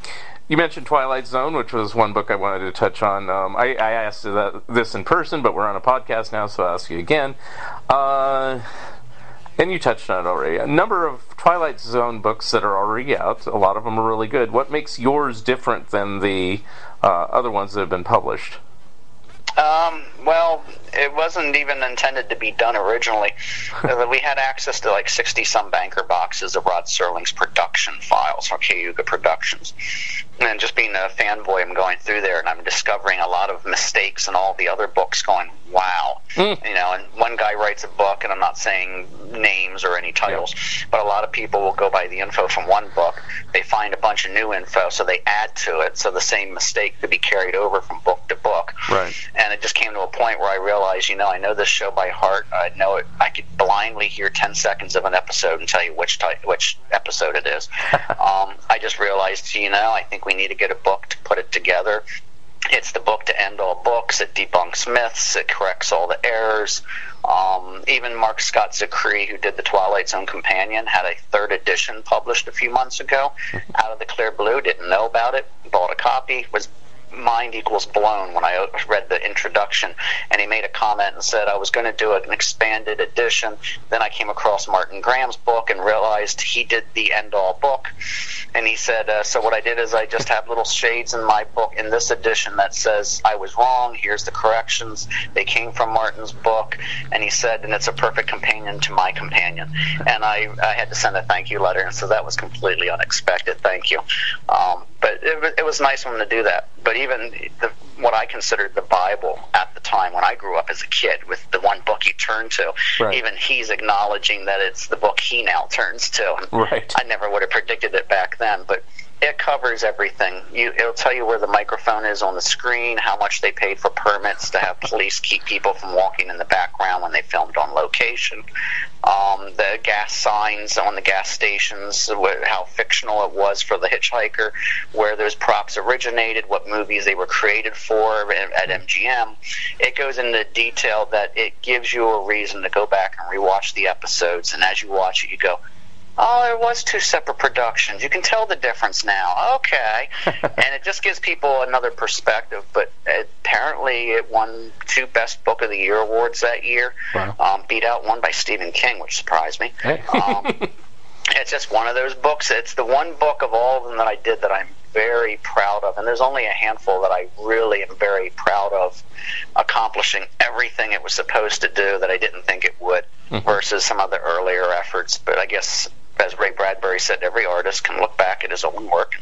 you mentioned Twilight Zone, which was one book I wanted to touch on. Um, I, I asked that, this in person, but we're on a podcast now, so I'll ask you again. Uh, and you touched on it already. A number of Twilight Zone books that are already out, a lot of them are really good. What makes yours different than the uh, other ones that have been published? Um, well, it wasn't even intended to be done originally. We had access to like sixty-some banker boxes of Rod Serling's production files from Cayuga Productions. And just being a fanboy, I'm going through there, and I'm discovering a lot of mistakes in all the other books, going, wow. Mm. You know, and one guy writes a book, and I'm not saying names or any titles, yeah. But a lot of people will go by the info from one book. They find a bunch of new info, so they add to it, so the same mistake could be carried over from book to book. Right. And it just came to a point where I realized, you know, I know this show by heart. I know it. I could blindly hear ten seconds of an episode and tell you which type, which episode it is. um, I just realized, you know, I think we need to get a book to put it together, It's the book to end all books. It debunks myths. It corrects all the errors. Um, even Mark Scott Zachary, who did the Twilight Zone Companion, had a third edition published a few months ago. Out of the clear blue, didn't know about it, bought a copy, was mind equals blown when I read the introduction. And he made a comment and said, I was going to do an expanded edition. Then I came across Martin Grams' book and realized he did the end-all book. And he said, uh, so what I did is I just have little shades in my book in this edition that says I was wrong. Here's the corrections. They came from Martin's book. And he said, and it's a perfect companion to my companion. And I, I had to send a thank you letter. And so that was completely unexpected. Thank you. Um, But it, it was nice of him to do that. But even the, what I considered the Bible at the time when I grew up as a kid, with the one book you turn to, right. Even he's acknowledging that it's the book he now turns to. Right. I never would have predicted it back then, but it covers everything. You, it'll tell you where the microphone is on the screen, how much they paid for permits to have police keep people from walking in the background when they filmed on location. Um, the gas signs on the gas stations, how fictional it was for the hitchhiker, where those props originated, what movies they were created for at M G M. It goes into detail that it gives you a reason to go back and rewatch the episodes, and as you watch it, you go, oh, it was two separate productions. You can tell the difference now. Okay. And it just gives people another perspective. But apparently it won two Best Book of the Year awards that year. Wow. Um, beat out one by Stephen King, which surprised me. Hey. um, it's just one of those books. It's the one book of all of them that I did that I'm very proud of, and there's only a handful that I really am very proud of accomplishing everything it was supposed to do that I didn't think it would, mm-hmm. versus some of the earlier efforts. But I guess, as Ray Bradbury said, every artist can look back at his own work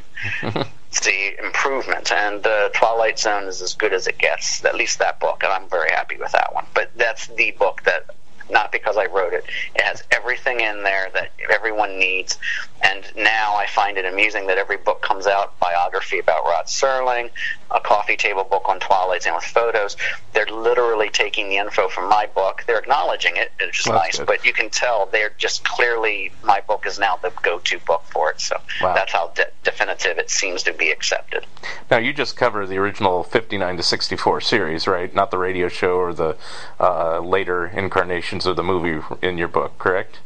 and see improvement, and uh, Twilight Zone is as good as it gets, at least that book, and I'm very happy with that one. But that's the book that, not because I wrote it, it has everything in there that everyone needs. And now I find it amusing that every book comes out, biography about Rod Serling, a coffee table book on Twilight Zone with photos. They're literally taking the info from my book. They're acknowledging it, which is that's nice, good. But you can tell they're just clearly, my book is now the go-to book for it. So wow. That's how de- definitive it seems to be accepted. Now, you just cover the original fifty-nine to sixty-four series, right? Not the radio show or the uh, later incarnation of the movie in your book, correct?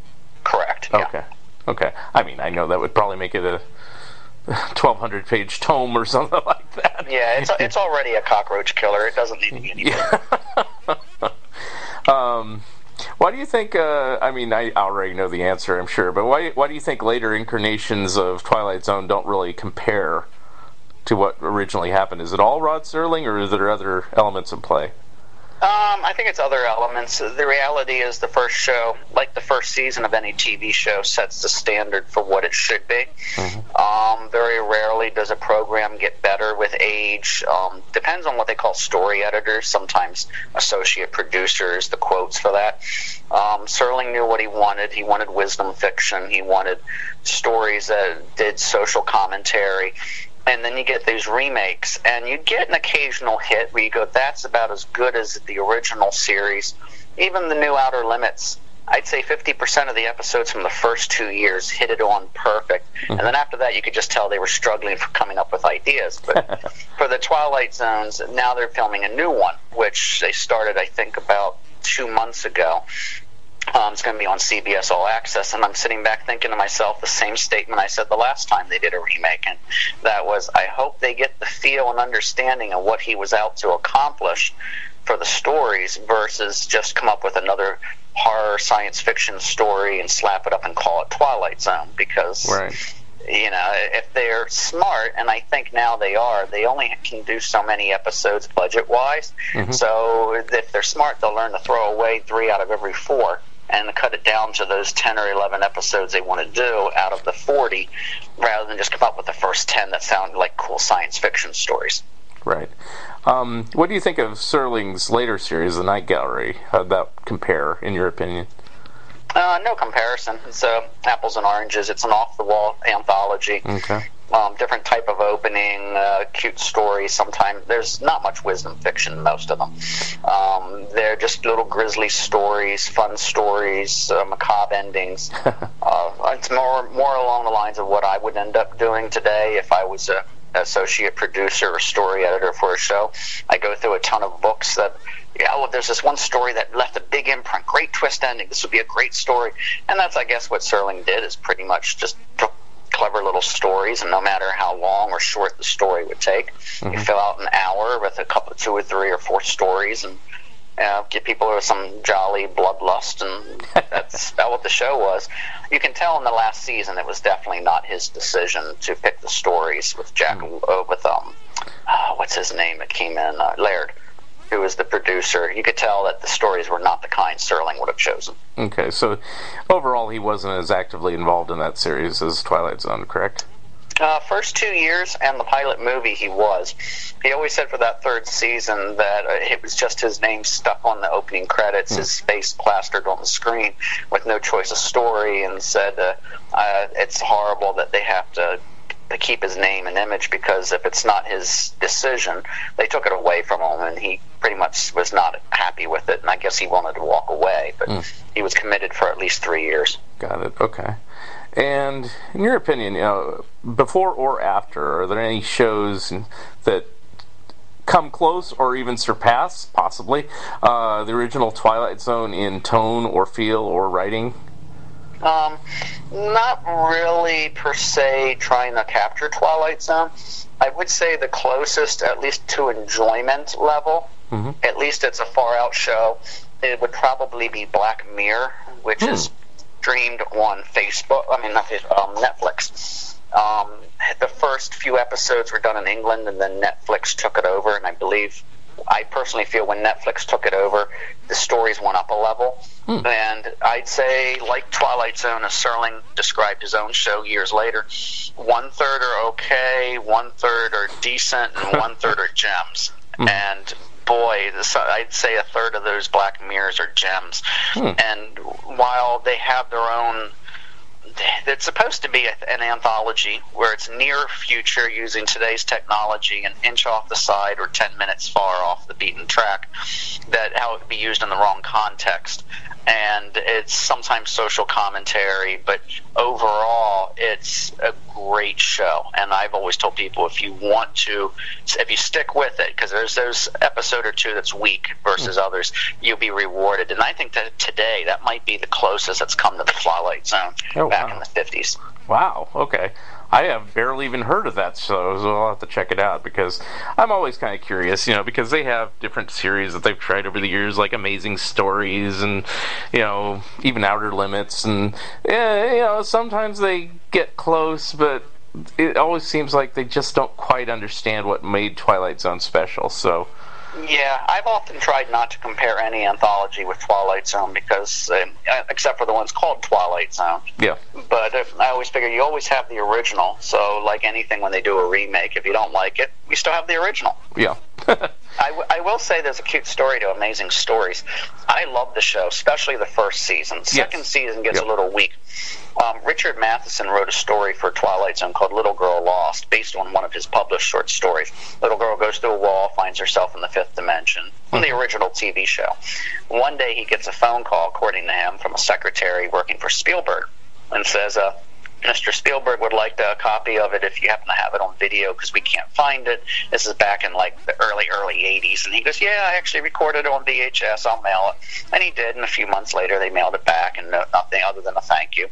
Correct, yeah. Okay, okay. I mean, I know that would probably make it a twelve hundred page tome or something like that. Yeah, it's it's already a cockroach killer. It doesn't need to be anything. um, why do you think, uh, I mean, I already know the answer, I'm sure, but why why do you think later incarnations of Twilight Zone don't really compare to what originally happened? Is it all Rod Serling, or are there other elements in play? Um, I think it's other elements. The reality is the first show, like the first season of any T V show, sets the standard for what it should be. Mm-hmm. Um, very rarely does a program get better with age. Um, depends on what they call story editors, sometimes associate producers, the quotes for that. Um, Serling knew what he wanted. He wanted wisdom fiction. He wanted stories that did social commentary. And then you get these remakes, and you get an occasional hit where you go, that's about as good as the original series. Even the new Outer Limits, I'd say fifty percent of the episodes from the first two years hit it on perfect. Mm-hmm. And then after that, you could just tell they were struggling for coming up with ideas. But for the Twilight Zones, now they're filming a new one, which they started, I think, about two months ago. Um, it's going to be on C B S All Access, and I'm sitting back thinking to myself the same statement I said the last time they did a remake, and that was, I hope they get the feel and understanding of what he was out to accomplish for the stories versus just come up with another horror science fiction story and slap it up and call it Twilight Zone, because... Right. You know, if they're smart, and I think now they are, they only can do so many episodes budget-wise. Mm-hmm. So if they're smart, they'll learn to throw away three out of every four and cut it down to those ten or eleven episodes they want to do out of the forty, rather than just come up with the first ten that sound like cool science fiction stories. Right. Um, what do you think of Serling's later series, The Night Gallery? How'd that compare, in your opinion? Uh, no comparison. It's uh, apples and oranges. It's an off-the-wall anthology. Okay. Um, different type of opening, uh, cute story sometimes. There's not much wisdom fiction, most of them. Um, they're just little grisly stories, fun stories, uh, macabre endings. uh, it's more more along the lines of what I would end up doing today if I was a associate producer or story editor for a show, I go through a ton of books that, you know, there's this one story that left a big imprint, great twist ending, this would be a great story. And that's, I guess, what Serling did, is pretty much just took clever little stories, and no matter how long or short the story would take, mm-hmm. you fill out an hour with a couple, two or three or four stories, and Uh, give people some jolly bloodlust, and that's about what the show was. You can tell in the last season it was definitely not his decision to pick the stories with Jack, mm. uh, with um, uh, what's his name that came in, uh, Laird, who was the producer. You could tell that the stories were not the kind Serling would have chosen. Okay, so overall he wasn't as actively involved in that series as Twilight Zone, correct? Uh, first two years and the pilot movie, he was. He always said for that third season that uh, it was just his name stuck on the opening credits, mm. his face plastered on the screen with no choice of story, and said uh, uh, it's horrible that they have to, to keep his name and image, because if it's not his decision, they took it away from him, and he pretty much was not happy with it, and I guess he wanted to walk away, but mm. he was committed for at least three years. Got it, okay. And in your opinion, you know, before or after, are there any shows that come close or even surpass, possibly, uh, the original Twilight Zone in tone or feel or writing? Um, not really, per se, trying to capture Twilight Zone. I would say the closest, at least to enjoyment level, mm-hmm. at least it's a far-out show, it would probably be Black Mirror, which mm. is streamed on Facebook, I mean, not Facebook, um, Netflix. Um, the first few episodes were done in England, and then Netflix took it over, and I believe, I personally feel when Netflix took it over, the stories went up a level, hmm. and I'd say, like Twilight Zone, as Serling described his own show years later, one-third are okay, one-third are decent, and one-third are gems, hmm. and boy, this, I'd say a third of those Black Mirrors are gems. Hmm. And while they have their own, it's supposed to be an anthology where it's near future using today's technology, an inch off the side or ten minutes far off the beaten track, that how it would be used in the wrong context. And it's sometimes social commentary, but overall it's a great show. And I've always told people, if you want to, if you stick with it, because there's those episode or two that's weak versus mm. others, you'll be rewarded. And I think that today that might be the closest that's come to the Twilight Zone. Oh, back wow. in the fifties. Wow, okay. I have barely even heard of that show, so I'll have to check it out, because I'm always kind of curious, you know, because they have different series that they've tried over the years, like Amazing Stories and, you know, even Outer Limits, and, yeah, you know, sometimes they get close, but it always seems like they just don't quite understand what made Twilight Zone special, so... Yeah, I've often tried not to compare any anthology with Twilight Zone, because, um, except for the ones called Twilight Zone. Yeah. But uh, I always figure you always have the original, so like anything when they do a remake, if you don't like it, you still have the original. Yeah. I, w- I will say there's a cute story to Amazing Stories. I love the show, especially the first season. Second yes. season gets yep. a little weak. Um, Richard Matheson wrote a story for Twilight Zone called Little Girl Lost, based on one of his published short stories. Little girl goes through a wall, finds herself in the fifth dimension, from mm-hmm. the original T V show. One day he gets a phone call, according to him, from a secretary working for Spielberg, and says, uh, Mister Spielberg would like a copy of it if you happen to have it on video, because we can't find it. This is back in, like, the early, early eighties. And he goes, yeah, I actually recorded it on V H S. I'll mail it. And he did, and a few months later they mailed it back, and no, nothing other than a thank you.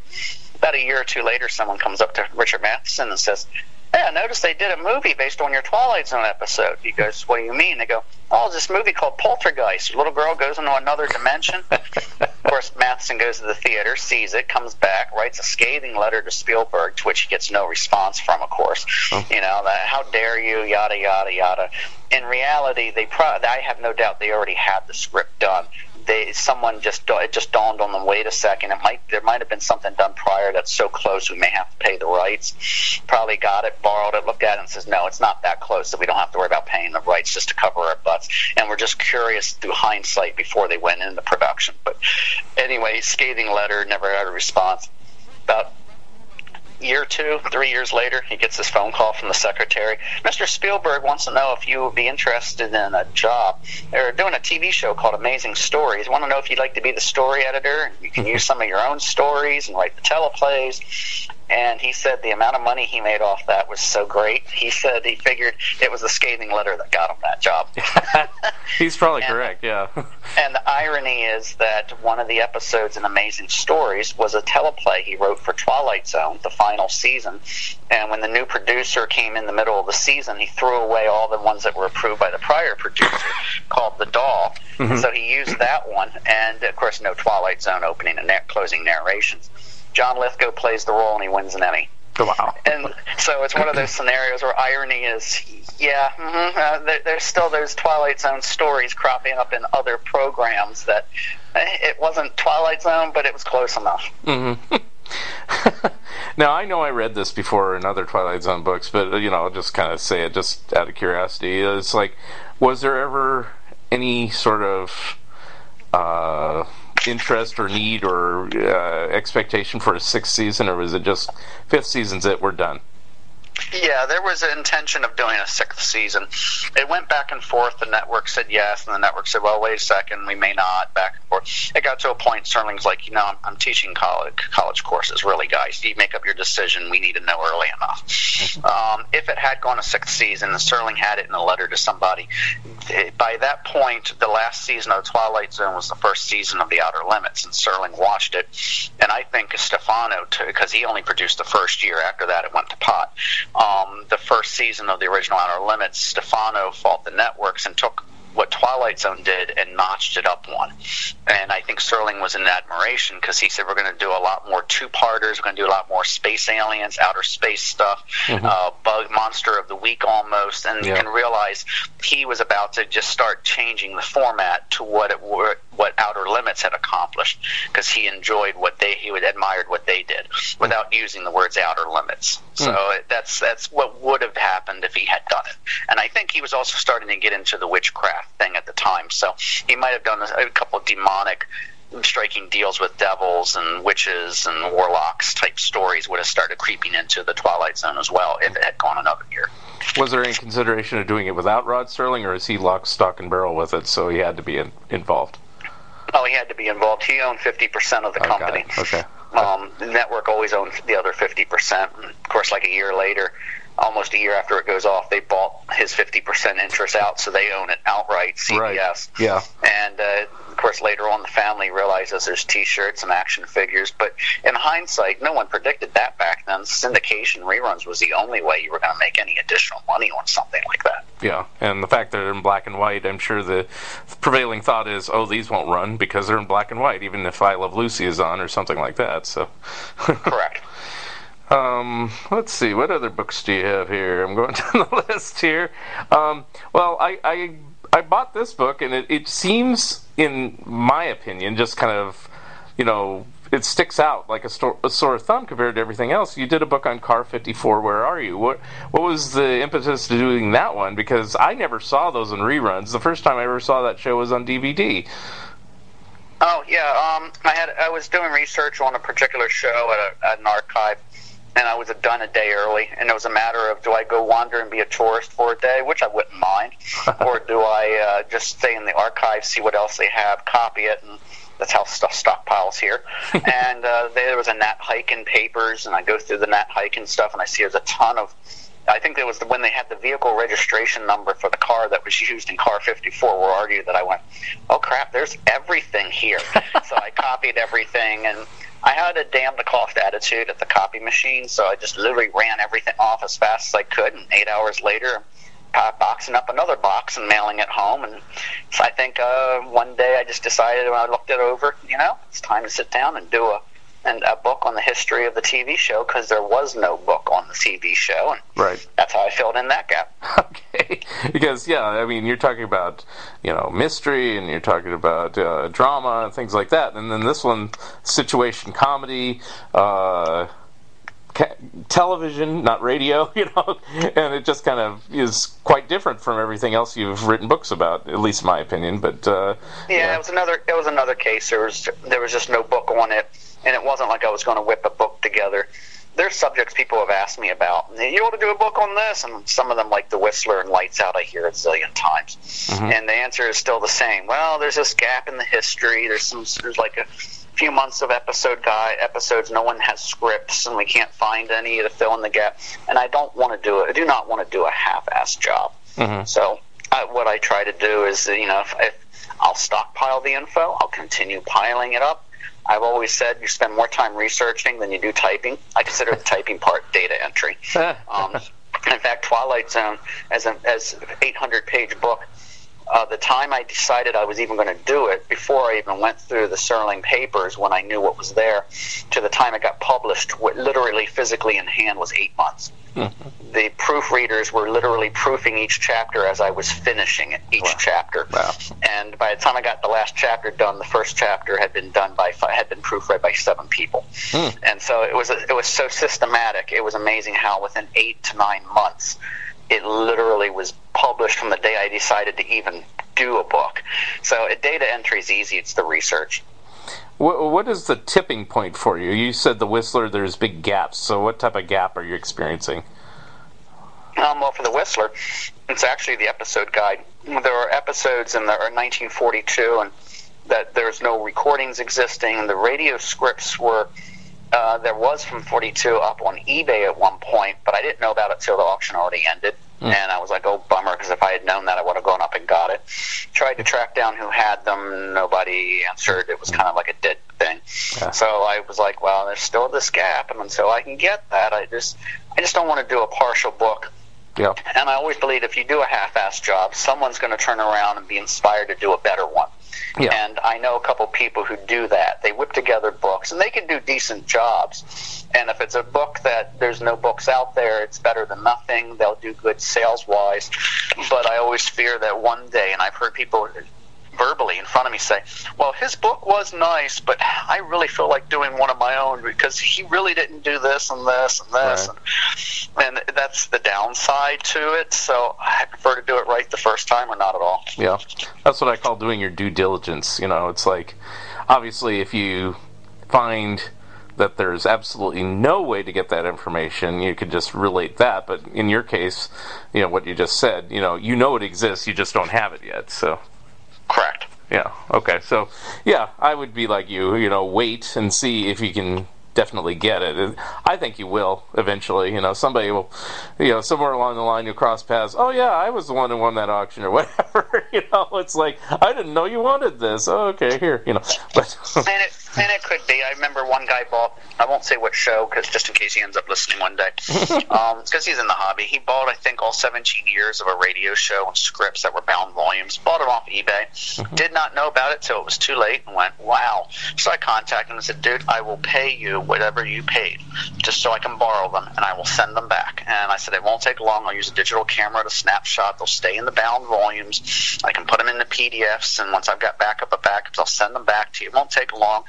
About a year or two later, someone comes up to Richard Matheson and says, yeah, I noticed they did a movie based on your Twilight Zone episode. He goes, what do you mean? They go, oh, this movie called Poltergeist. A little girl goes into another dimension. Of course, Matheson goes to the theater, sees it, comes back, writes a scathing letter to Spielberg, to which he gets no response from, of course. Oh. You know, the, how dare you, yada, yada, yada. In reality, they pro- I have no doubt they already had the script done. They, someone just it just dawned on them. Wait a second, it might there might have been something done prior that's so close we may have to pay the rights. Probably got it, borrowed it, looked at it, and says no, it's not that close, so we don't have to worry about paying the rights, just to cover our butts. And we're just curious through hindsight before they went into production. But anyway, scathing letter, never got a response. About year two, three years later, he gets this phone call from the secretary. Mister Spielberg wants to know if you would be interested in a job. They're doing a T V show called Amazing Stories. Want to know if you'd like to be the story editor. You can use some of your own stories and write the teleplays. and he said the amount of money he made off that was so great, he said he figured it was a scathing letter that got him that job. He's probably and, correct, yeah. And the irony is that one of the episodes in Amazing Stories was a teleplay he wrote for Twilight Zone, the final season, and when the new producer came in the middle of the season, he threw away all the ones that were approved by the prior producer, called The Doll, mm-hmm. and so he used that one, and of course no Twilight Zone opening and na- closing narrations. John Lithgow plays the role and he wins an Emmy. Wow. And so it's one of those scenarios where irony is, yeah, mm-hmm, uh, there, there's still those Twilight Zone stories cropping up in other programs that uh, it wasn't Twilight Zone, but it was close enough. Mm-hmm. Now, I know I read this before in other Twilight Zone books, but, you know, I'll just kind of say it just out of curiosity. It's like, was there ever any sort of... Uh, interest or need or uh, expectation for a sixth season, or was it just fifth season's it, we're done? Yeah, there was an intention of doing a sixth season. It went back and forth. The network said yes, and the network said, well, wait a second, we may not, back and forth. It got to a point, Serling's like, you know, I'm, I'm teaching college college courses, really, guys. You make up your decision. We need to know early enough. um, if it had gone a sixth season, and Serling had it in a letter to somebody, it, by that point, the last season of Twilight Zone was the first season of The Outer Limits, and Serling watched it. And I think Stefano, because he only produced the first year. After that, it went to pot. Um, the first season of the original Outer Limits, Stefano fought the networks and took what Twilight Zone did and notched it up one. And I think Serling was in admiration because he said, we're going to do a lot more two-parters, we're going to do a lot more space aliens, outer space stuff, mm-hmm. uh, bug monster of the week almost, and yeah. You can realize he was about to just start changing the format to what it were, what Outer Limits had accomplished, because he enjoyed what they, he would admired what they did without mm-hmm. using the words outer limits. So mm-hmm. that's, that's what would have happened if he had done it. And I think he was also starting to get into the witchcraft thing at the time, so he might have done a couple of demonic striking deals with devils and witches and warlocks type stories would have started creeping into the Twilight Zone as well if it had gone another year. Was there any consideration of doing it without Rod Serling, or is he lock, stock, and barrel with it, so he had to be in- involved? Oh, he had to be involved. He owned fifty percent of the oh, company. Okay. Um, the network always owned the other fifty percent. And of course, like a year later, almost a year after it goes off, they bought his fifty percent interest out, so they own it outright, C B S. Right. Yeah. And, uh, of course, later on, the family realizes there's T-shirts and action figures. But in hindsight, no one predicted that back then. Syndication reruns was the only way you were going to make any additional money on something like that. Yeah, and the fact that they're in black and white, I'm sure the prevailing thought is, oh, these won't run because they're in black and white, even if I Love Lucy is on or something like that. So. Correct. Um, let's see, what other books do you have here? I'm going down the list here. Um, well, I, I I bought this book, and it, it seems, in my opinion, just kind of, you know, it sticks out like a, sto- a sore thumb compared to everything else. You did a book on Car fifty-four, Where Are You? What what was the impetus to doing that one? Because I never saw those in reruns. The first time I ever saw that show was on D V D. Oh, yeah, um, I had I was doing research on a particular show at, a, at an archive, and I was done a day early, and it was a matter of, do I go wander and be a tourist for a day, which I wouldn't mind, or do I uh, just stay in the archive, see what else they have, copy it, and that's how stuff stockpiles here. And uh, there was a Nat Hiken papers, and I go through the Nat Hiken stuff, and I see there's a ton of, I think it was when they had the vehicle registration number for the car that was used in Car fifty-four, Where Are You, that I went, oh crap, there's everything here. So I copied everything, and I had a damn-the-cost attitude at the copy machine, so I just literally ran everything off as fast as I could, and eight hours later, I'm boxing up another box and mailing it home, and so I think uh, one day I just decided when I looked it over, you know, it's time to sit down and do a and a book on the history of the T V show, because there was no book on the T V show, and right. That's how I filled in that gap. Okay, because, yeah, I mean, you're talking about, you know, mystery, and you're talking about uh, drama, and things like that, and then this one, situation comedy, uh, ca- television, not radio, you know, and it just kind of is quite different from everything else you've written books about, at least in my opinion, but... Uh, yeah, yeah. It, was another, it was another case, there was, there was just no book on it. And it wasn't like I was going to whip a book together there's subjects people have asked me about. You want to do a book on this? And some of them, like The Whistler and Lights Out, I hear a zillion times. Mm-hmm. And the answer is still the same. Well, there's this gap in the history. There's some. There's like a few months of episode guide episodes. No one has scripts, and we can't find any to fill in the gap. And I don't want to do it. I do not want to do a half-ass job. Mm-hmm. So I, what I try to do is, you know, if, if I'll stockpile the info. I'll continue piling it up. I've always said you spend more time researching than you do typing. I consider the typing part data entry. Um, in fact, Twilight Zone, as an as eight hundred page book, uh, the time I decided I was even going to do it, before I even went through the Serling papers when I knew what was there, to the time it got published, what literally, physically in hand was eight months. Mm-hmm. The proofreaders were literally proofing each chapter as I was finishing it, each wow. chapter. Wow. And by the time I got the last chapter done, the first chapter had been done by had been proofread by seven people. Mm. And so it was it was so systematic. It was amazing how within eight to nine months, it literally was published from the day I decided to even do a book. So data entry is easy. It's the research. What what is the tipping point for you? You said the Whistler, there's big gaps. So what type of gap are you experiencing? Um, well, for the Whistler, it's actually the episode guide. There are episodes in the or nineteen forty-two, and that there's no recordings existing. The radio scripts were uh, there was from forty-two up on eBay at one point, but I didn't know about it till the auction already ended. Mm. And I was like, oh, bummer, because if I had known that, I would have gone up and got it. Tried to track down who had them. Nobody answered. It was kind of like a dead thing. Yeah. So I was like, well, there's still this gap, and until I can get that, I just I just don't want to do a partial book. Yeah. And I always believe if you do a half-assed job, someone's going to turn around and be inspired to do a better one. Yeah. And I know a couple people who do that. They whip together books, and they can do decent jobs. And if it's a book that there's no books out there, it's better than nothing. They'll do good sales-wise. But I always fear that one day, and I've heard people verbally in front of me say, well, his book was nice, but I really feel like doing one of my own because he really didn't do this and this and this. Right. And, and that's the downside to it. So I prefer to do it right the first time or not at all. Yeah. That's what I call doing your due diligence. You know, it's like, obviously, if you find that there's absolutely no way to get that information, you could just relate that. But in your case, you know, what you just said, you know, you know it exists, you just don't have it yet. So. Correct. Yeah, okay. So, yeah, I would be like you, you know, wait and see if you can definitely get it. I think you will eventually. You know, somebody will, you know, somewhere along the line you'll cross paths. Oh, yeah, I was the one who won that auction or whatever. You know, it's like, I didn't know you wanted this. Oh, okay, here, you know. But and, it, and it could be. I remember one guy bought, I won't say what show, because just in case he ends up listening one day, um, because he's in the hobby. He bought, I think, all seventeen years of a radio show and scripts that were bound volumes, bought it off eBay, mm-hmm. did not know about it till it was too late and went, wow. So I contacted him and said, dude, I will pay you whatever you paid, just so I can borrow them, and I will send them back. And I said, it won't take long. I'll use a digital camera to snapshot. They'll stay in the bound volumes. I can put them into P D Fs, and once I've got backup of backups, I'll send them back to you. It won't take long.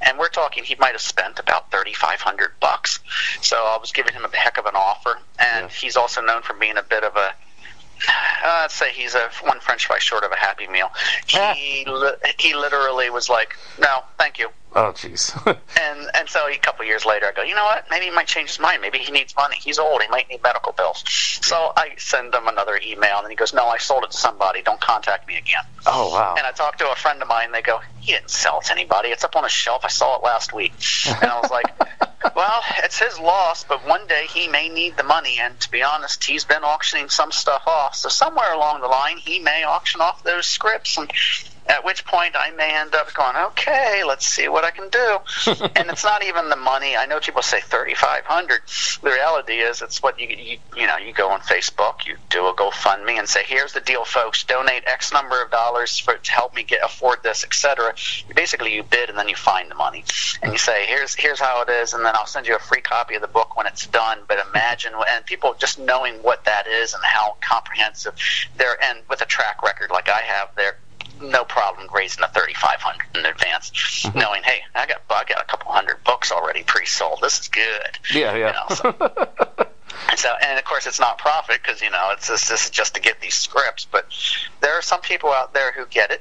And we're talking, he might have spent about thirty-five hundred bucks. So I was giving him a heck of an offer, and yeah. he's also known for being a bit of a Uh, let's say he's a one French fry short of a Happy Meal. He li- he literally was like, no, thank you. Oh, jeez. and and so a couple years later, I go, you know what? Maybe he might change his mind. Maybe he needs money. He's old. He might need medical bills. So I send him another email, and he goes, no, I sold it to somebody. Don't contact me again. Oh, wow. And I talked to a friend of mine, and they go, he didn't sell it to anybody. It's up on a shelf. I saw it last week. And I was like... Well, it's his loss, but one day he may need the money, and to be honest, he's been auctioning some stuff off, so somewhere along the line, he may auction off those scripts, and at which point I may end up going, okay, let's see what I can do. And it's not even the money. I know people say thirty-five hundred dollars. The reality is it's what you, you you know, you go on Facebook, you do a GoFundMe and say, here's the deal, folks, donate X number of dollars for, to help me get afford this, et cetera. Basically, you bid and then you find the money. And you say, here's here's how it is, and then I'll send you a free copy of the book when it's done. But imagine, and people just knowing what that is and how comprehensive they're, and with a track record like I have there, no problem raising a thirty-five hundred in advance, mm-hmm. knowing, hey, I got I got a couple hundred books already pre-sold. This is good. Yeah, yeah. You know, so. and so, and of course, it's not profit because you know it's this, this is just to get these scripts. But there are some people out there who get it.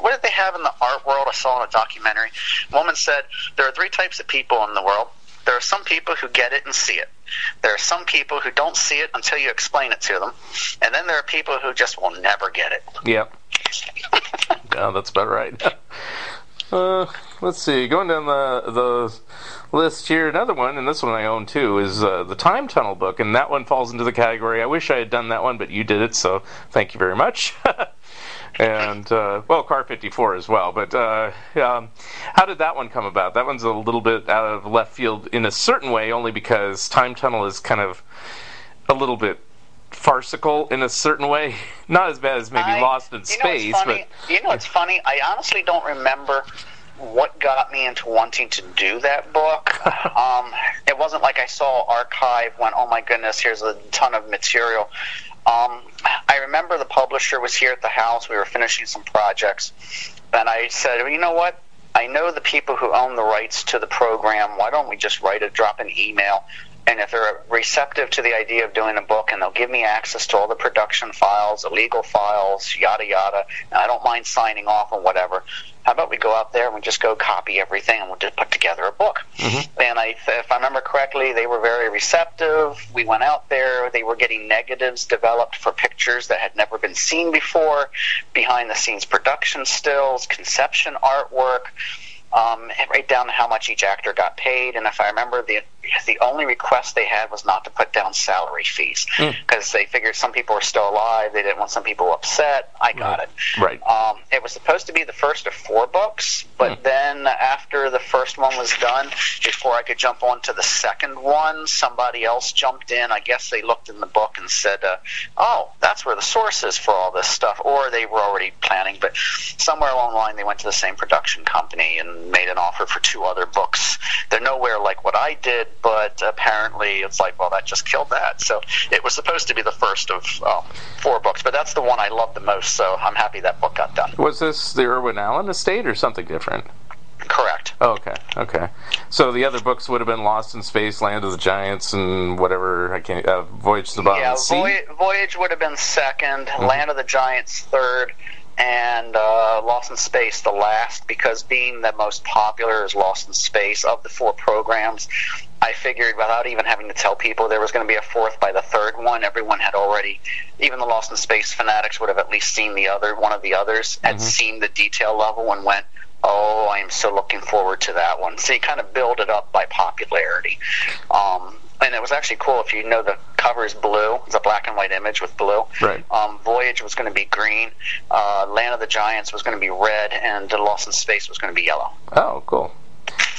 What did they have in the art world? I saw in a documentary. A woman said there are three types of people in the world. There are some people who get it and see it. There are some people who don't see it until you explain it to them. And then there are people who just will never get it. Yep. Yeah, that's about right. Uh, let's see. Going down the the list here, another one, and this one I own too, is uh, The Time Tunnel book, and that one falls into the category. I wish I had done that one, but you did it, so thank you very much. And, uh, well, Car fifty-four as well, but uh, um, how did that one come about? That one's a little bit out of left field in a certain way, only because Time Tunnel is kind of a little bit farcical in a certain way. Not as bad as maybe I, Lost in you Space. Know but You know what's funny? I honestly don't remember what got me into wanting to do that book. um, it wasn't like I saw Archive, went, oh my goodness, here's a ton of material. Um, I remember the publisher was here at the house. We were finishing some projects. And I said, well, you know what? I know the people who own the rights to the program. Why don't we just write a drop an email? And if they're receptive to the idea of doing a book and they'll give me access to all the production files, the legal files, yada, yada, and I don't mind signing off on whatever, how about we go out there and we just go copy everything and we'll just put together a book? Mm-hmm. And I, if I remember correctly, they were very receptive. We went out there. They were getting negatives developed for pictures that had never been seen before, behind-the-scenes production stills, conception artwork. Um, write down how much each actor got paid, and if I remember, the the only request they had was not to put down salary fees, because mm. they figured some people were still alive, they didn't want some people upset. I got right. it. Right. Um, it was supposed to be the first of four books, but mm. then after the first one was done, before I could jump on to the second one, somebody else jumped in. I guess they looked in the book and said, uh, oh, that's where the source is for all this stuff, or they were already planning, but somewhere along the line they went to the same production company and made an offer for two other books. They're nowhere like what I did, but apparently it's like, well, that just killed that. So it was supposed to be the first of um, four books, but that's the one I loved the most, so I'm happy that book got done. Was this the Irwin Allen estate or something different? Correct. Oh, okay, okay. So the other books would have been Lost in Space, Land of the Giants, and whatever, I can't, uh, Voyage to the Bottom yeah, of the Voy- Sea? Yeah, Voyage would have been second, mm-hmm. Land of the Giants third, and uh, Lost in Space the last, because being the most popular is Lost in Space of the four programs. I figured without even having to tell people there was going to be a fourth by the third one, everyone had already, even the Lost in Space fanatics would have at least seen the other, one of the others, had mm-hmm. seen the detail level and went, oh, I am so looking forward to that one. So you kind of build it up by popularity. Um, and it was actually cool. If you know, the cover is blue. It's a black and white image with blue. Right. Um, Voyage was going to be green. Uh, Land of the Giants was going to be red. And Lost in Space was going to be yellow. Oh, cool.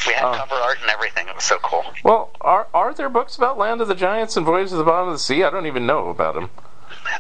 We had um, cover art and everything. It was so cool. Well, are are there books about Land of the Giants and Voyage to the Bottom of the Sea? I don't even know about them.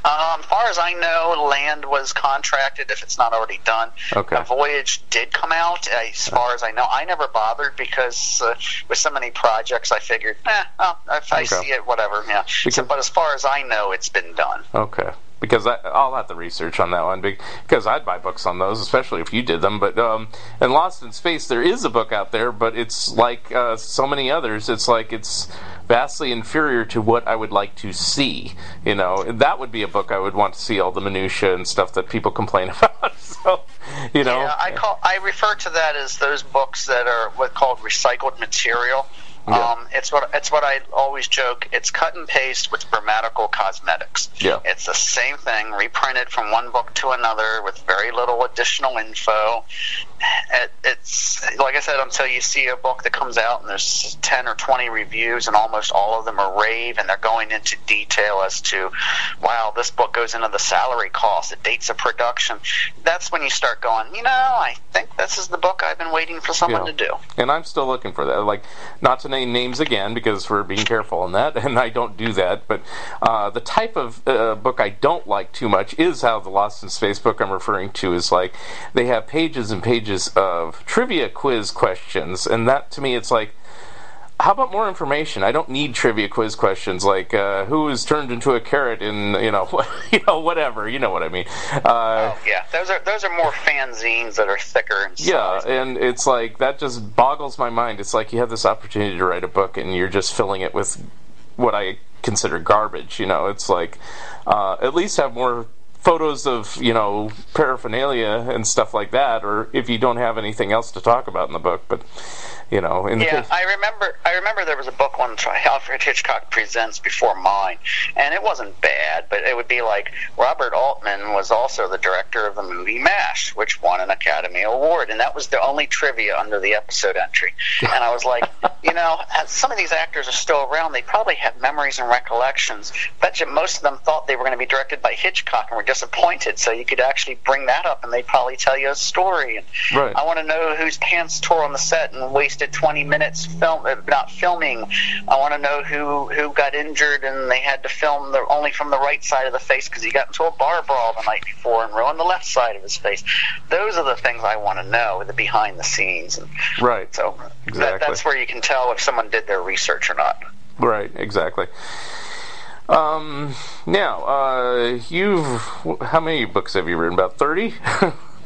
Um, far as I know, Land was contracted, if it's not already done. Okay. A Voyage did come out, as far as I know. I never bothered because uh, with so many projects, I figured, eh, well, if I okay. see it, whatever. Yeah. Because, so, but as far as I know, it's been done. Okay. Because I, I'll have to research on that one, because I'd buy books on those, especially if you did them. But um, in Lost in Space, there is a book out there, but it's like uh, so many others. It's like it's vastly inferior to what I would like to see. You know, that would be a book I would want to see all the minutiae and stuff that people complain about. So, you know, yeah, I call I refer to that as those books that are what's called recycled material. Yeah. Um, it's what it's what I always joke. It's cut and paste with grammatical cosmetics. Yeah. It's the same thing reprinted from one book to another with very little additional info. It, it's like I said, until you see a book that comes out and there's ten or twenty reviews and almost all of them are rave and they're going into detail as to, wow, this book goes into the salary cost, the dates of production. That's when you start going, you know, I think this is the book I've been waiting for someone yeah. to do. And I'm still looking for that. Like, not to name names again because we're being careful on that, and I don't do that. But uh, the type of uh, book I don't like too much is how the Lost in Space book I'm referring to is like they have pages and pages of trivia quiz questions, and that to me it's like, how about more information? I don't need trivia quiz questions like uh, who is turned into a carrot in you know you know whatever you know what I mean. Uh, oh yeah, those are those are more fanzines that are thicker and yeah, and it's like that just boggles my mind. It's like you have this opportunity to write a book and you're just filling it with what I consider garbage. You know, it's like uh, at least have more photos of, you know, paraphernalia and stuff like that, or if you don't have anything else to talk about in the book. But you know. In the yeah, case- I remember. I remember there was a book once by Alfred Hitchcock Presents before mine, and it wasn't bad, but it would be like Robert Altman was also the director of the movie MASH, which won an Academy Award, and that was the only trivia under the episode entry. And I was like, you know, some of these actors are still around. They probably have memories and recollections. Bet you most of them thought they were going to be directed by Hitchcock and were disappointed. So you could actually bring that up, and they'd probably tell you a story. And right. I want to know whose pants tore on the set and wasted twenty minutes film not filming. I want to know who who got injured and they had to film the, only from the right side of the face because he got into a bar brawl the night before and ruined the left side of his face. Those are the things I want to know, the behind the scenes. And right. So exactly. that, that's where you can tell if someone did their research or not. Right, exactly. Um, now, uh, you've, how many books have you written? About thirty?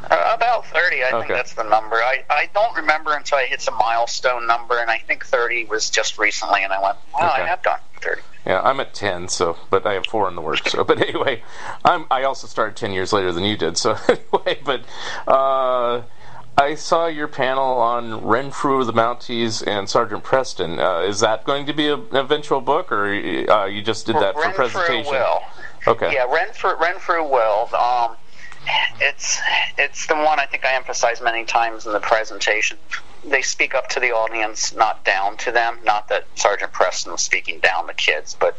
About thirty, I okay. think that's the number. I, I don't remember until I hit some milestone number, and I think thirty was just recently, and I went, well, okay. I have done thirty. Yeah, I'm at ten, so, but I have four in the works. So, but anyway, I'm, I also started ten years later than you did, so anyway, but, uh... I saw your panel on Renfrew of the Mounties and Sergeant Preston. Uh, is that going to be a, an eventual book, or uh, you just did that for Renfrew presentation? Will. Okay. Yeah, Renfrew, Renfrew will. Um, it's it's the one I think I emphasize many times in the presentation. They speak up to the audience, not down to them. Not that Sergeant Preston was speaking down to kids, but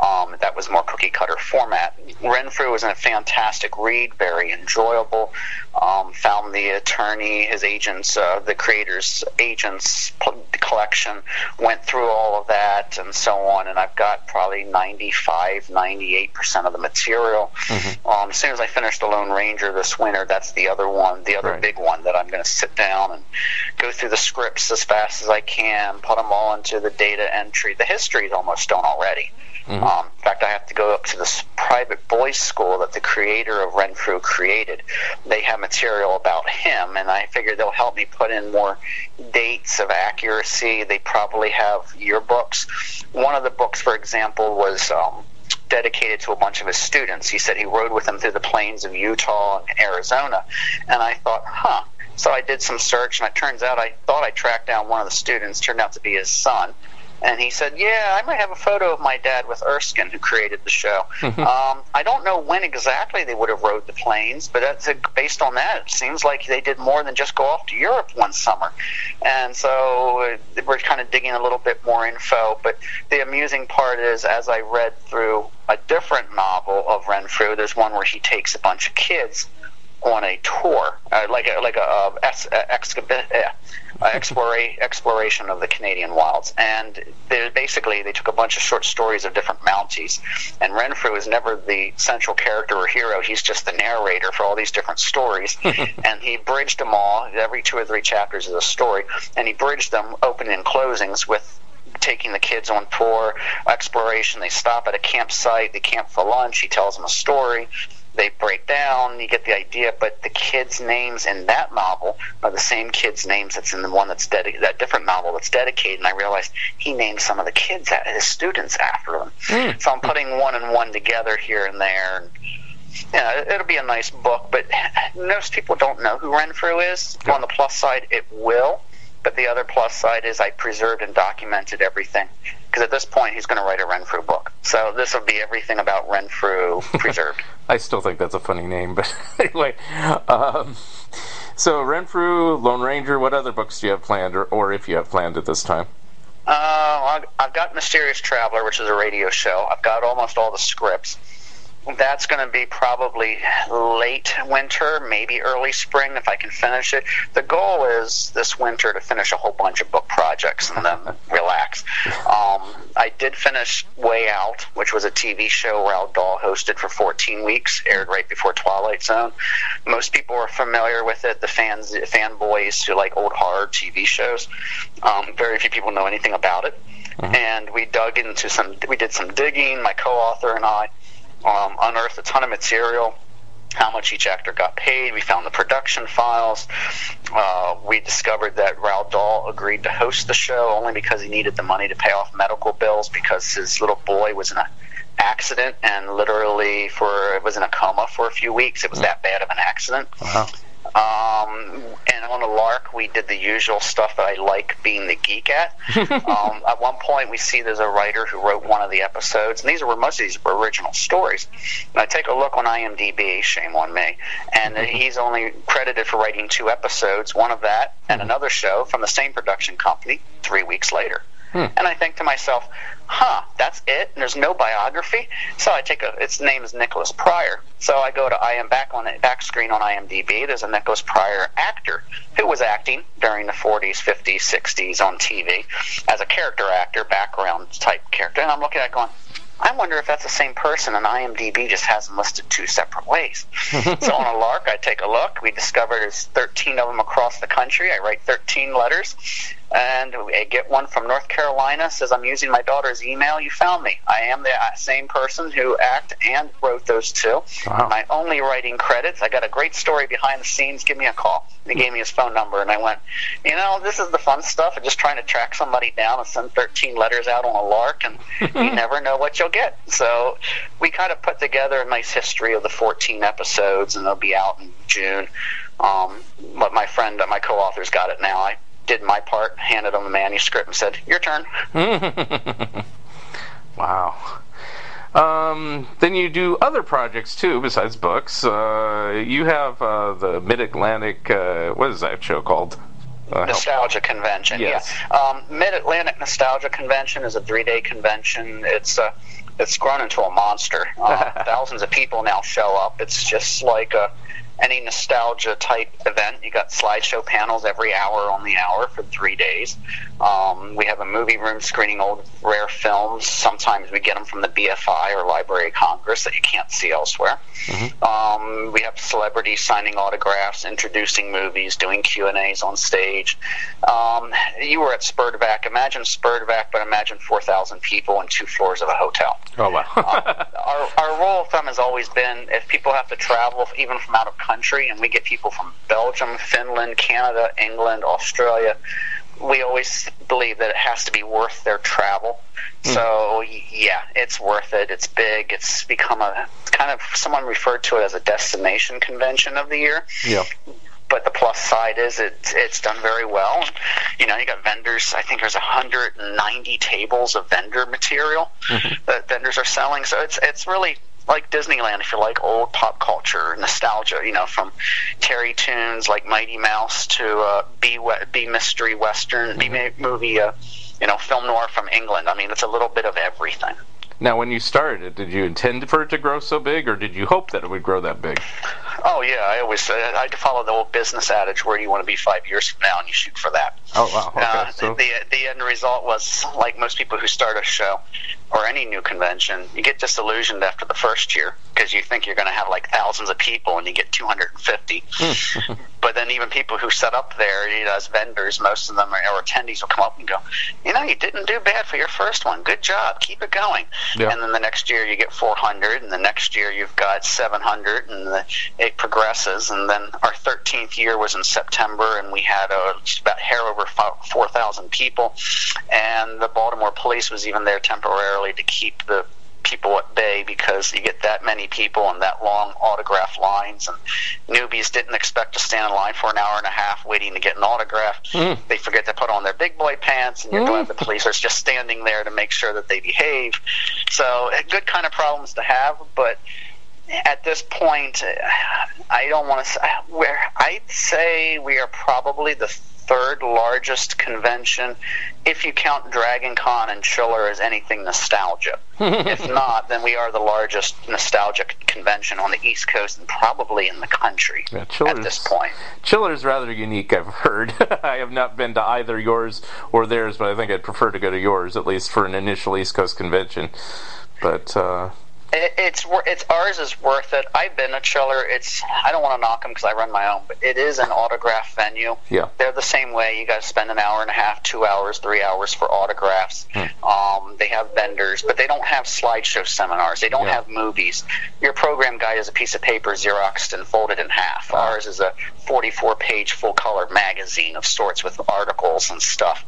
um, that was more cookie-cutter format. Renfrew was a fantastic read, very enjoyable. Um, found the attorney, his agents, uh, the creator's agents collection, went through all of that and so on, and I've got probably ninety-five, ninety-eight percent of the material. Mm-hmm. Um, as soon as I finish The Lone Ranger this winter, that's the other one, the other right. big one that I'm going to sit down and go through the scripts as fast as I can, put them all into the data entry. The history is almost done already. Mm-hmm. Um, in fact, I have to go up to this private boys' school that the creator of Renfrew created. They have material about him, and I figure they'll help me put in more dates of accuracy. They probably have yearbooks. One of the books, for example, was um, dedicated to a bunch of his students. He said he rode with them through the plains of Utah and Arizona, and I thought, huh. So I did some search, and it turns out I thought I tracked down one of the students. It turned out to be his son. And he said, yeah, I might have a photo of my dad with Erskine, who created the show. Mm-hmm. Um, I don't know when exactly they would have rode the plains, but that's a, based on that, it seems like they did more than just go off to Europe one summer. And so uh, we're kind of digging a little bit more info. But the amusing part is, as I read through a different novel of Renfrew, there's one where he takes a bunch of kids on a tour, uh, like a, like a, uh, ex- uh, excavi- uh, uh, explore- exploration of the Canadian wilds. And basically they took a bunch of short stories of different Mounties, and Renfrew is never the central character or hero. He's just the narrator for all these different stories, and he bridged them all. Every two or three chapters is a story, and he bridged them, open and closings, with taking the kids on tour, exploration. They stop at a campsite, they camp for lunch, he tells them a story. They break down, you get the idea, but the kids' names in that novel are the same kids' names that's in the one that's dedicated, that different novel that's dedicated, and I realized he named some of the kids, his students, after them. Mm. So I'm putting one and one together here and there, and yeah, it'll be a nice book, but most people don't know who Renfrew is. Yeah. On the plus side, it will, but the other plus side is I preserved and documented everything, because at this point he's going to write a Renfrew book. So this will be everything about Renfrew preserved. I still think that's a funny name, but anyway. Um, so Renfrew, Lone Ranger, what other books do you have planned, or, or if you have planned at this time? Uh, I've got Mysterious Traveler, which is a radio show. I've got almost all the scripts. That's going to be probably late winter, maybe early spring if I can finish it. The goal is this winter to finish a whole bunch of book projects and then relax. Um, I did finish Way Out, which was a T V show Roald Dahl hosted for fourteen weeks, aired right before Twilight Zone. Most people are familiar with it, the fans, fanboys who like old horror T V shows. Um, very few people know anything about it. Mm-hmm. And we dug into some, we did some digging, my co-author and I. Um, unearthed a ton of material, how much each actor got paid. We found the production files. Uh, we discovered that Roald Dahl agreed to host the show only because he needed the money to pay off medical bills because his little boy was in an accident and literally for was in a coma for a few weeks. It was that bad of an accident. Wow. Um, and on a lark, we did the usual stuff that I like being the geek at. um, at one point, we see there's a writer who wrote one of the episodes, and these were most of these were original stories. And I take a look on I M D B, shame on me, and he's only credited for writing two episodes, one of that and another show from the same production company three weeks later. Hmm. And I think to myself, huh, that's it? And there's no biography? So I take a, its name is Nicholas Pryor. So I go to I am back on the back screen on I M D B. There's a Nicholas Pryor actor who was acting during the forties, fifties, sixties on T V as a character actor, background type character. And I'm looking at it going, I wonder if that's the same person, and I M D B just has them listed two separate ways. So on a lark, I take a look. We discover there's thirteen of them across the country. I write thirteen letters, and I get one from North Carolina. Says, I'm using my daughter's email. You found me. I am the same person who acted and wrote those two. Wow. My only writing credits. I got a great story behind the scenes. Give me a call. He gave me his phone number, and I went, you know, this is the fun stuff of just trying to track somebody down and send thirteen letters out on a lark, and you never know what you'll get. So we kind of put together a nice history of the fourteen episodes, and they'll be out in June. Um, but my friend, my co-author's got it now. I did my part, handed him the manuscript, and said, your turn. Wow. Um, then you do other projects, too, besides books. Uh, you have uh, the Mid-Atlantic, uh, what is that show called? Uh, Nostalgia help. Convention, yes. yeah. Um, Mid-Atlantic Nostalgia Convention is a three-day convention. It's uh, it's grown into a monster. Uh, thousands of people now show up. It's just like a... any nostalgia-type event. You got slideshow panels every hour on the hour for three days. Um, we have a movie room screening old rare films. Sometimes we get them from the B F I or Library of Congress that you can't see elsewhere. Mm-hmm. Um, we have celebrities signing autographs, introducing movies, doing Q and A's on stage. Um, you were at SPERDVAC. Imagine SPERDVAC, but imagine four thousand people in two floors of a hotel. Oh, wow. um, our, our rule of thumb has always been if people have to travel, even from out of country, and we get people from Belgium, Finland, Canada, England, Australia, we always believe that it has to be worth their travel. Mm. So yeah, it's worth it. It's big. It's become a kind of, someone referred to it as a destination convention of the year. Yeah. But the plus side is it, it's done very well. You know, you got vendors. I think there's one hundred ninety tables of vendor material mm-hmm. that vendors are selling. So it's it's really like Disneyland, if you like old pop culture nostalgia, you know, from Terry Toons like Mighty Mouse to uh, B, B mystery western, mm-hmm. B movie, uh, you know, film noir from England. I mean, it's a little bit of everything. Now, when you started it, did you intend for it to grow so big, or did you hope that it would grow that big? Oh, yeah, I always uh, I follow the old business adage, where do you want to be five years from now, and you shoot for that. Oh, wow. Okay. Uh, so... the, the end result was, like most people who start a show or any new convention, you get disillusioned after the first year because you think you're going to have, like, thousands of people, and you get two hundred fifty. But then even people who set up there, you know, as vendors, most of them are, or attendees will come up and go, you know, you didn't do bad for your first one. Good job. Keep it going. Yeah. And then the next year you get four hundred, and the next year you've got seven hundred, and the, it progresses. And then our thirteenth year was in September, and we had a, about hair over four thousand people, and the Baltimore police was even there temporarily to keep the people at bay, because you get that many people and that long autograph lines, and newbies didn't expect to stand in line for an hour and a half waiting to get an autograph. Mm. They forget to put on their big boy pants, and you're mm. glad the police are just standing there to make sure that they behave. So good kind of problems to have, but at this point, I don't want to say where I'd say we are probably the third largest convention, if you count Dragon Con and Chiller as anything nostalgia. If not, then we are the largest nostalgic convention on the East Coast and probably in the country yeah, at this point. Chiller's rather unique, I've heard. I have not been to either yours or theirs, but I think I'd prefer to go to yours, at least for an initial East Coast convention. But... Uh... It's it's ours is worth it. I've been a Chiller. It's I don't want to knock them because I run my own, but it is an autograph venue. Yeah, they're the same way. You got to spend an hour and a half, two hours, three hours for autographs. Hmm. Um, they have vendors, but they don't have slideshow seminars. They don't yeah. have movies. Your program guide is a piece of paper xeroxed and folded in half. Wow. Ours is a forty-four page full-color magazine of sorts with articles and stuff.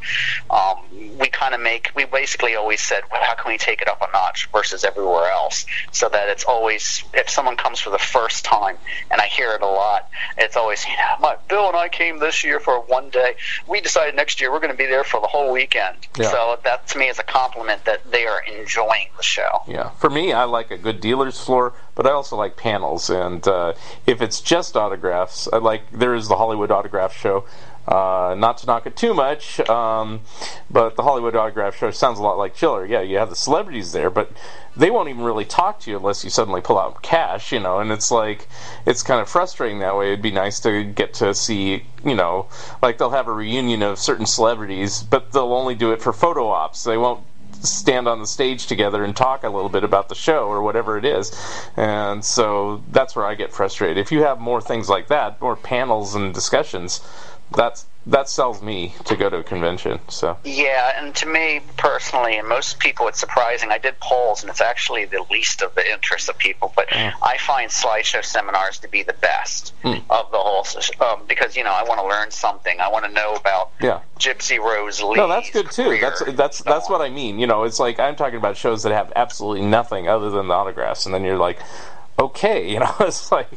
Um, we kind of make. We basically always said, well, how can we take it up a notch versus everywhere else? so that it's always, if someone comes for the first time, and I hear it a lot, it's always, you know, my, Bill and I came this year for one day. We decided next year we're going to be there for the whole weekend. Yeah. So that, to me, is a compliment that they are enjoying the show. Yeah. For me, I like a good dealer's floor, but I also like panels. And uh, if it's just autographs, I like, there is the Hollywood Autograph Show. Uh, not to knock it too much, um, but the Hollywood Autograph Show sounds a lot like Chiller. Yeah, you have the celebrities there, but they won't even really talk to you unless you suddenly pull out cash, you know, and it's like, it's kind of frustrating that way. It'd be nice to get to see, you know, like they'll have a reunion of certain celebrities, but they'll only do it for photo ops. They won't stand on the stage together and talk a little bit about the show or whatever it is. And so that's where I get frustrated. If you have more things like that, more panels and discussions, That's that sells me to go to a convention. So yeah, and to me personally, and most people, it's surprising. I did polls, and it's actually the least of the interest of people. But mm. I find slideshow seminars to be the best mm. of the whole, um, because you know I want to learn something. I want to know about yeah. Gypsy Rose Lee's No, that's good too. That's that's that's what I mean. You know, it's like I'm talking about shows that have absolutely nothing other than the autographs, and then you're like, okay, you know, it's like,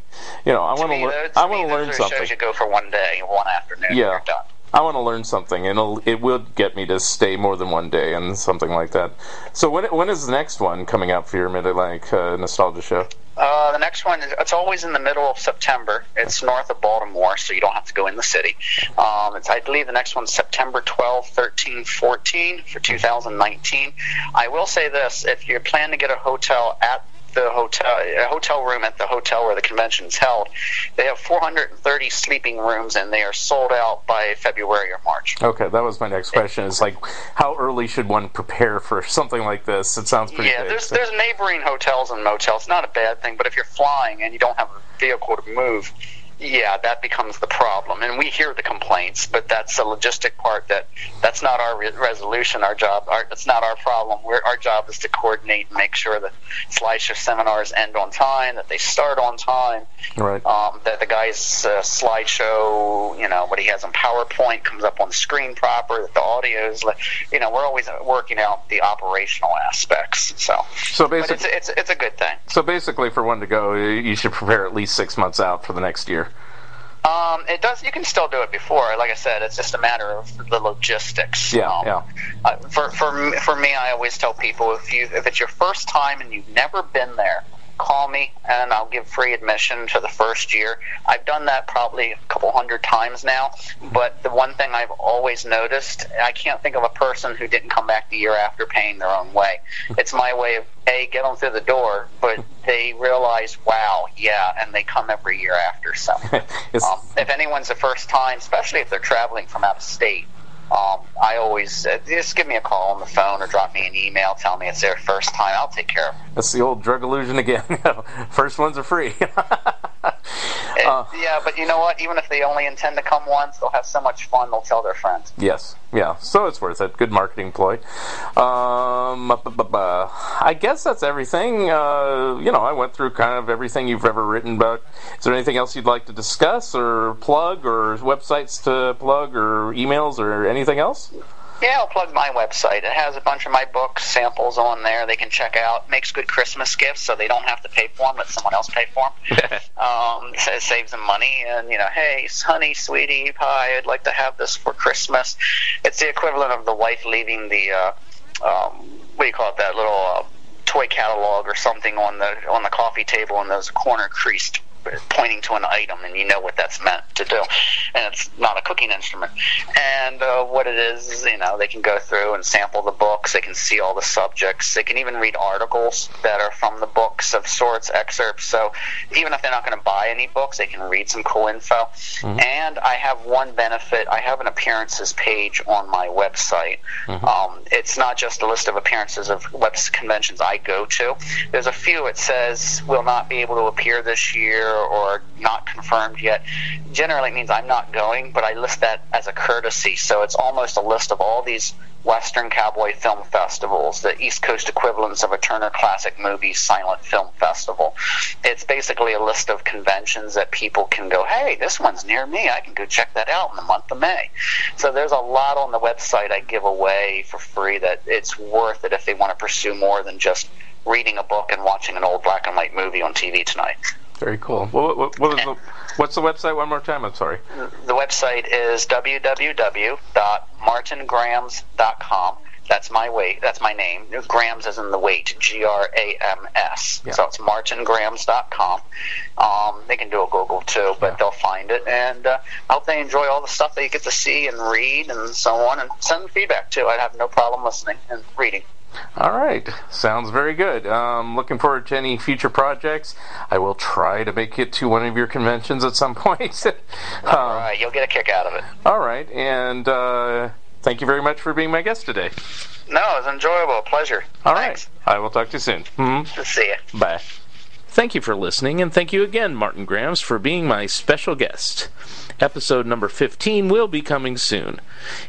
you know, I want to learn. I want to learn something. Shows you go for one day, one afternoon. Yeah, you're done. I want to learn something, and it'll, it will get me to stay more than one day and something like that. So when when is the next one coming out for your Mid-Atlantic uh, Nostalgia Show? Uh, the next one, it's always in the middle of September. It's north of Baltimore, so you don't have to go in the city. Um, it's, I believe the next one's September twelfth, thirteenth, fourteenth for two thousand nineteen. I will say this, if you plan to get a hotel at the hotel, a hotel room at the hotel where the convention is held, they have four hundred thirty sleeping rooms, and they are sold out by February or March. Okay, that was my next question. It's like, how early should one prepare for something like this? It sounds pretty yeah, big. There's, so. there's neighboring hotels and motels. Not a bad thing, but if you're flying and you don't have a vehicle to move, yeah, that becomes the problem. And we hear the complaints, but that's the logistic part. That that's not our re- resolution, our job. Our, that's not our problem. We're, our job is to coordinate and make sure that slideshow seminars end on time, that they start on time, right. um, that the guy's uh, slideshow, you know, what he has on PowerPoint comes up on the screen proper, that the audio is, you know, we're always working out the operational aspects. So, so basically, but it's, it's, it's a good thing. So basically, for one to go, you should prepare at least six months out for the next year. Um, it does. You can still do it before. Like I said, it's just a matter of the logistics. Yeah, um, yeah. Uh, for for for me, I always tell people, if you if it's your first time and you've never been there, call me and I'll give free admission for the first year. I've done that probably a couple hundred times now. But the one thing I've always noticed, I can't think of a person who didn't come back the year after paying their own way. It's my way of, A, get them through the door, but they realize, wow, yeah, and they come every year after. So um, if anyone's the first time, especially if they're traveling from out of state, Um, I always uh, just give me a call on the phone or drop me an email. Tell me it's their first time. I'll take care of them. That's the old drug illusion again. First ones are free. it, uh, yeah, but you know what? Even if they only intend to come once, they'll have so much fun. They'll tell their friends. Yes. Yeah. So it's worth it. Good marketing ploy. Um, I guess that's everything. Uh, you know, I went through kind of everything you've ever written about. Is there anything else you'd like to discuss or plug, or websites to plug, or emails, or anything? Anything else? Yeah, I'll plug my website. It has a bunch of my books, samples on there they can check out. Makes good Christmas gifts, so they don't have to pay for them. Let someone else pay for them. um, so it saves them money. And, you know, hey, honey, sweetie pie, I'd like to have this for Christmas. It's the equivalent of the wife leaving the, uh, um, what do you call it, that little uh, toy catalog or something on the on the coffee table, and there's a corner creased pointing to an item, and you know what that's meant to do, and it's not a cooking instrument. And uh, what it is is, you know, they can go through and sample the books, they can see all the subjects, they can even read articles that are from the books of sorts, excerpts, so even if they're not going to buy any books, they can read some cool info. Mm-hmm. And I have one benefit, I have an appearances page on my website. Mm-hmm. Um, it's not just a list of appearances of web conventions I go to. There's a few it says will not be able to appear this year, or not confirmed yet. Generally it means I'm not going, but I list that as a courtesy, so it's almost a list of all these Western Cowboy Film Festivals, the East Coast equivalents of a Turner Classic Movies Silent Film Festival. It's basically a list of conventions that people can go, hey, this one's near me, I can go check that out in the month of May. So there's a lot on the website I give away for free that it's worth it if they want to pursue more than just reading a book and watching an old black and white movie on T V tonight. Very cool. What, what, what is the, what's the website one more time? I'm sorry. The website is w w w dot martin grams dot com. That's my weight. That's my name. Grams is in the weight. G R A M S. Yeah. So it's martin grams dot com. Um, they can do a Google too, but yeah. they'll find it. And uh, I hope they enjoy all the stuff that you get to see and read and so on. And send feedback too. I'd have no problem listening and reading. All right. Sounds very good. Um, looking forward to any future projects. I will try to make it to one of your conventions at some point. All um, right. You'll get a kick out of it. All right. And uh, thank you very much for being my guest today. No, it was enjoyable. A pleasure. All Thanks. Right. I will talk to you soon. Mm-hmm. See you. Bye. Thank you for listening, and thank you again, Martin Grams, for being my special guest. Episode number fifteen will be coming soon.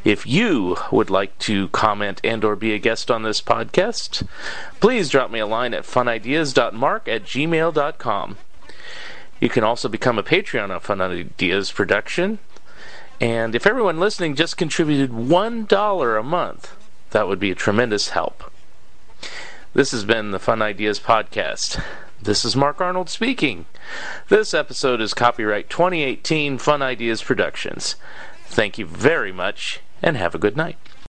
If you would like to comment and or be a guest on this podcast, please drop me a line at fun ideas dot mark at gmail dot com. You can also become a Patreon of Fun Ideas Production. And if everyone listening just contributed one dollar a month, that would be a tremendous help. This has been the Fun Ideas Podcast. This is Mark Arnold speaking. This episode is copyright twenty eighteen Fun Ideas Productions. Thank you very much, and have a good night.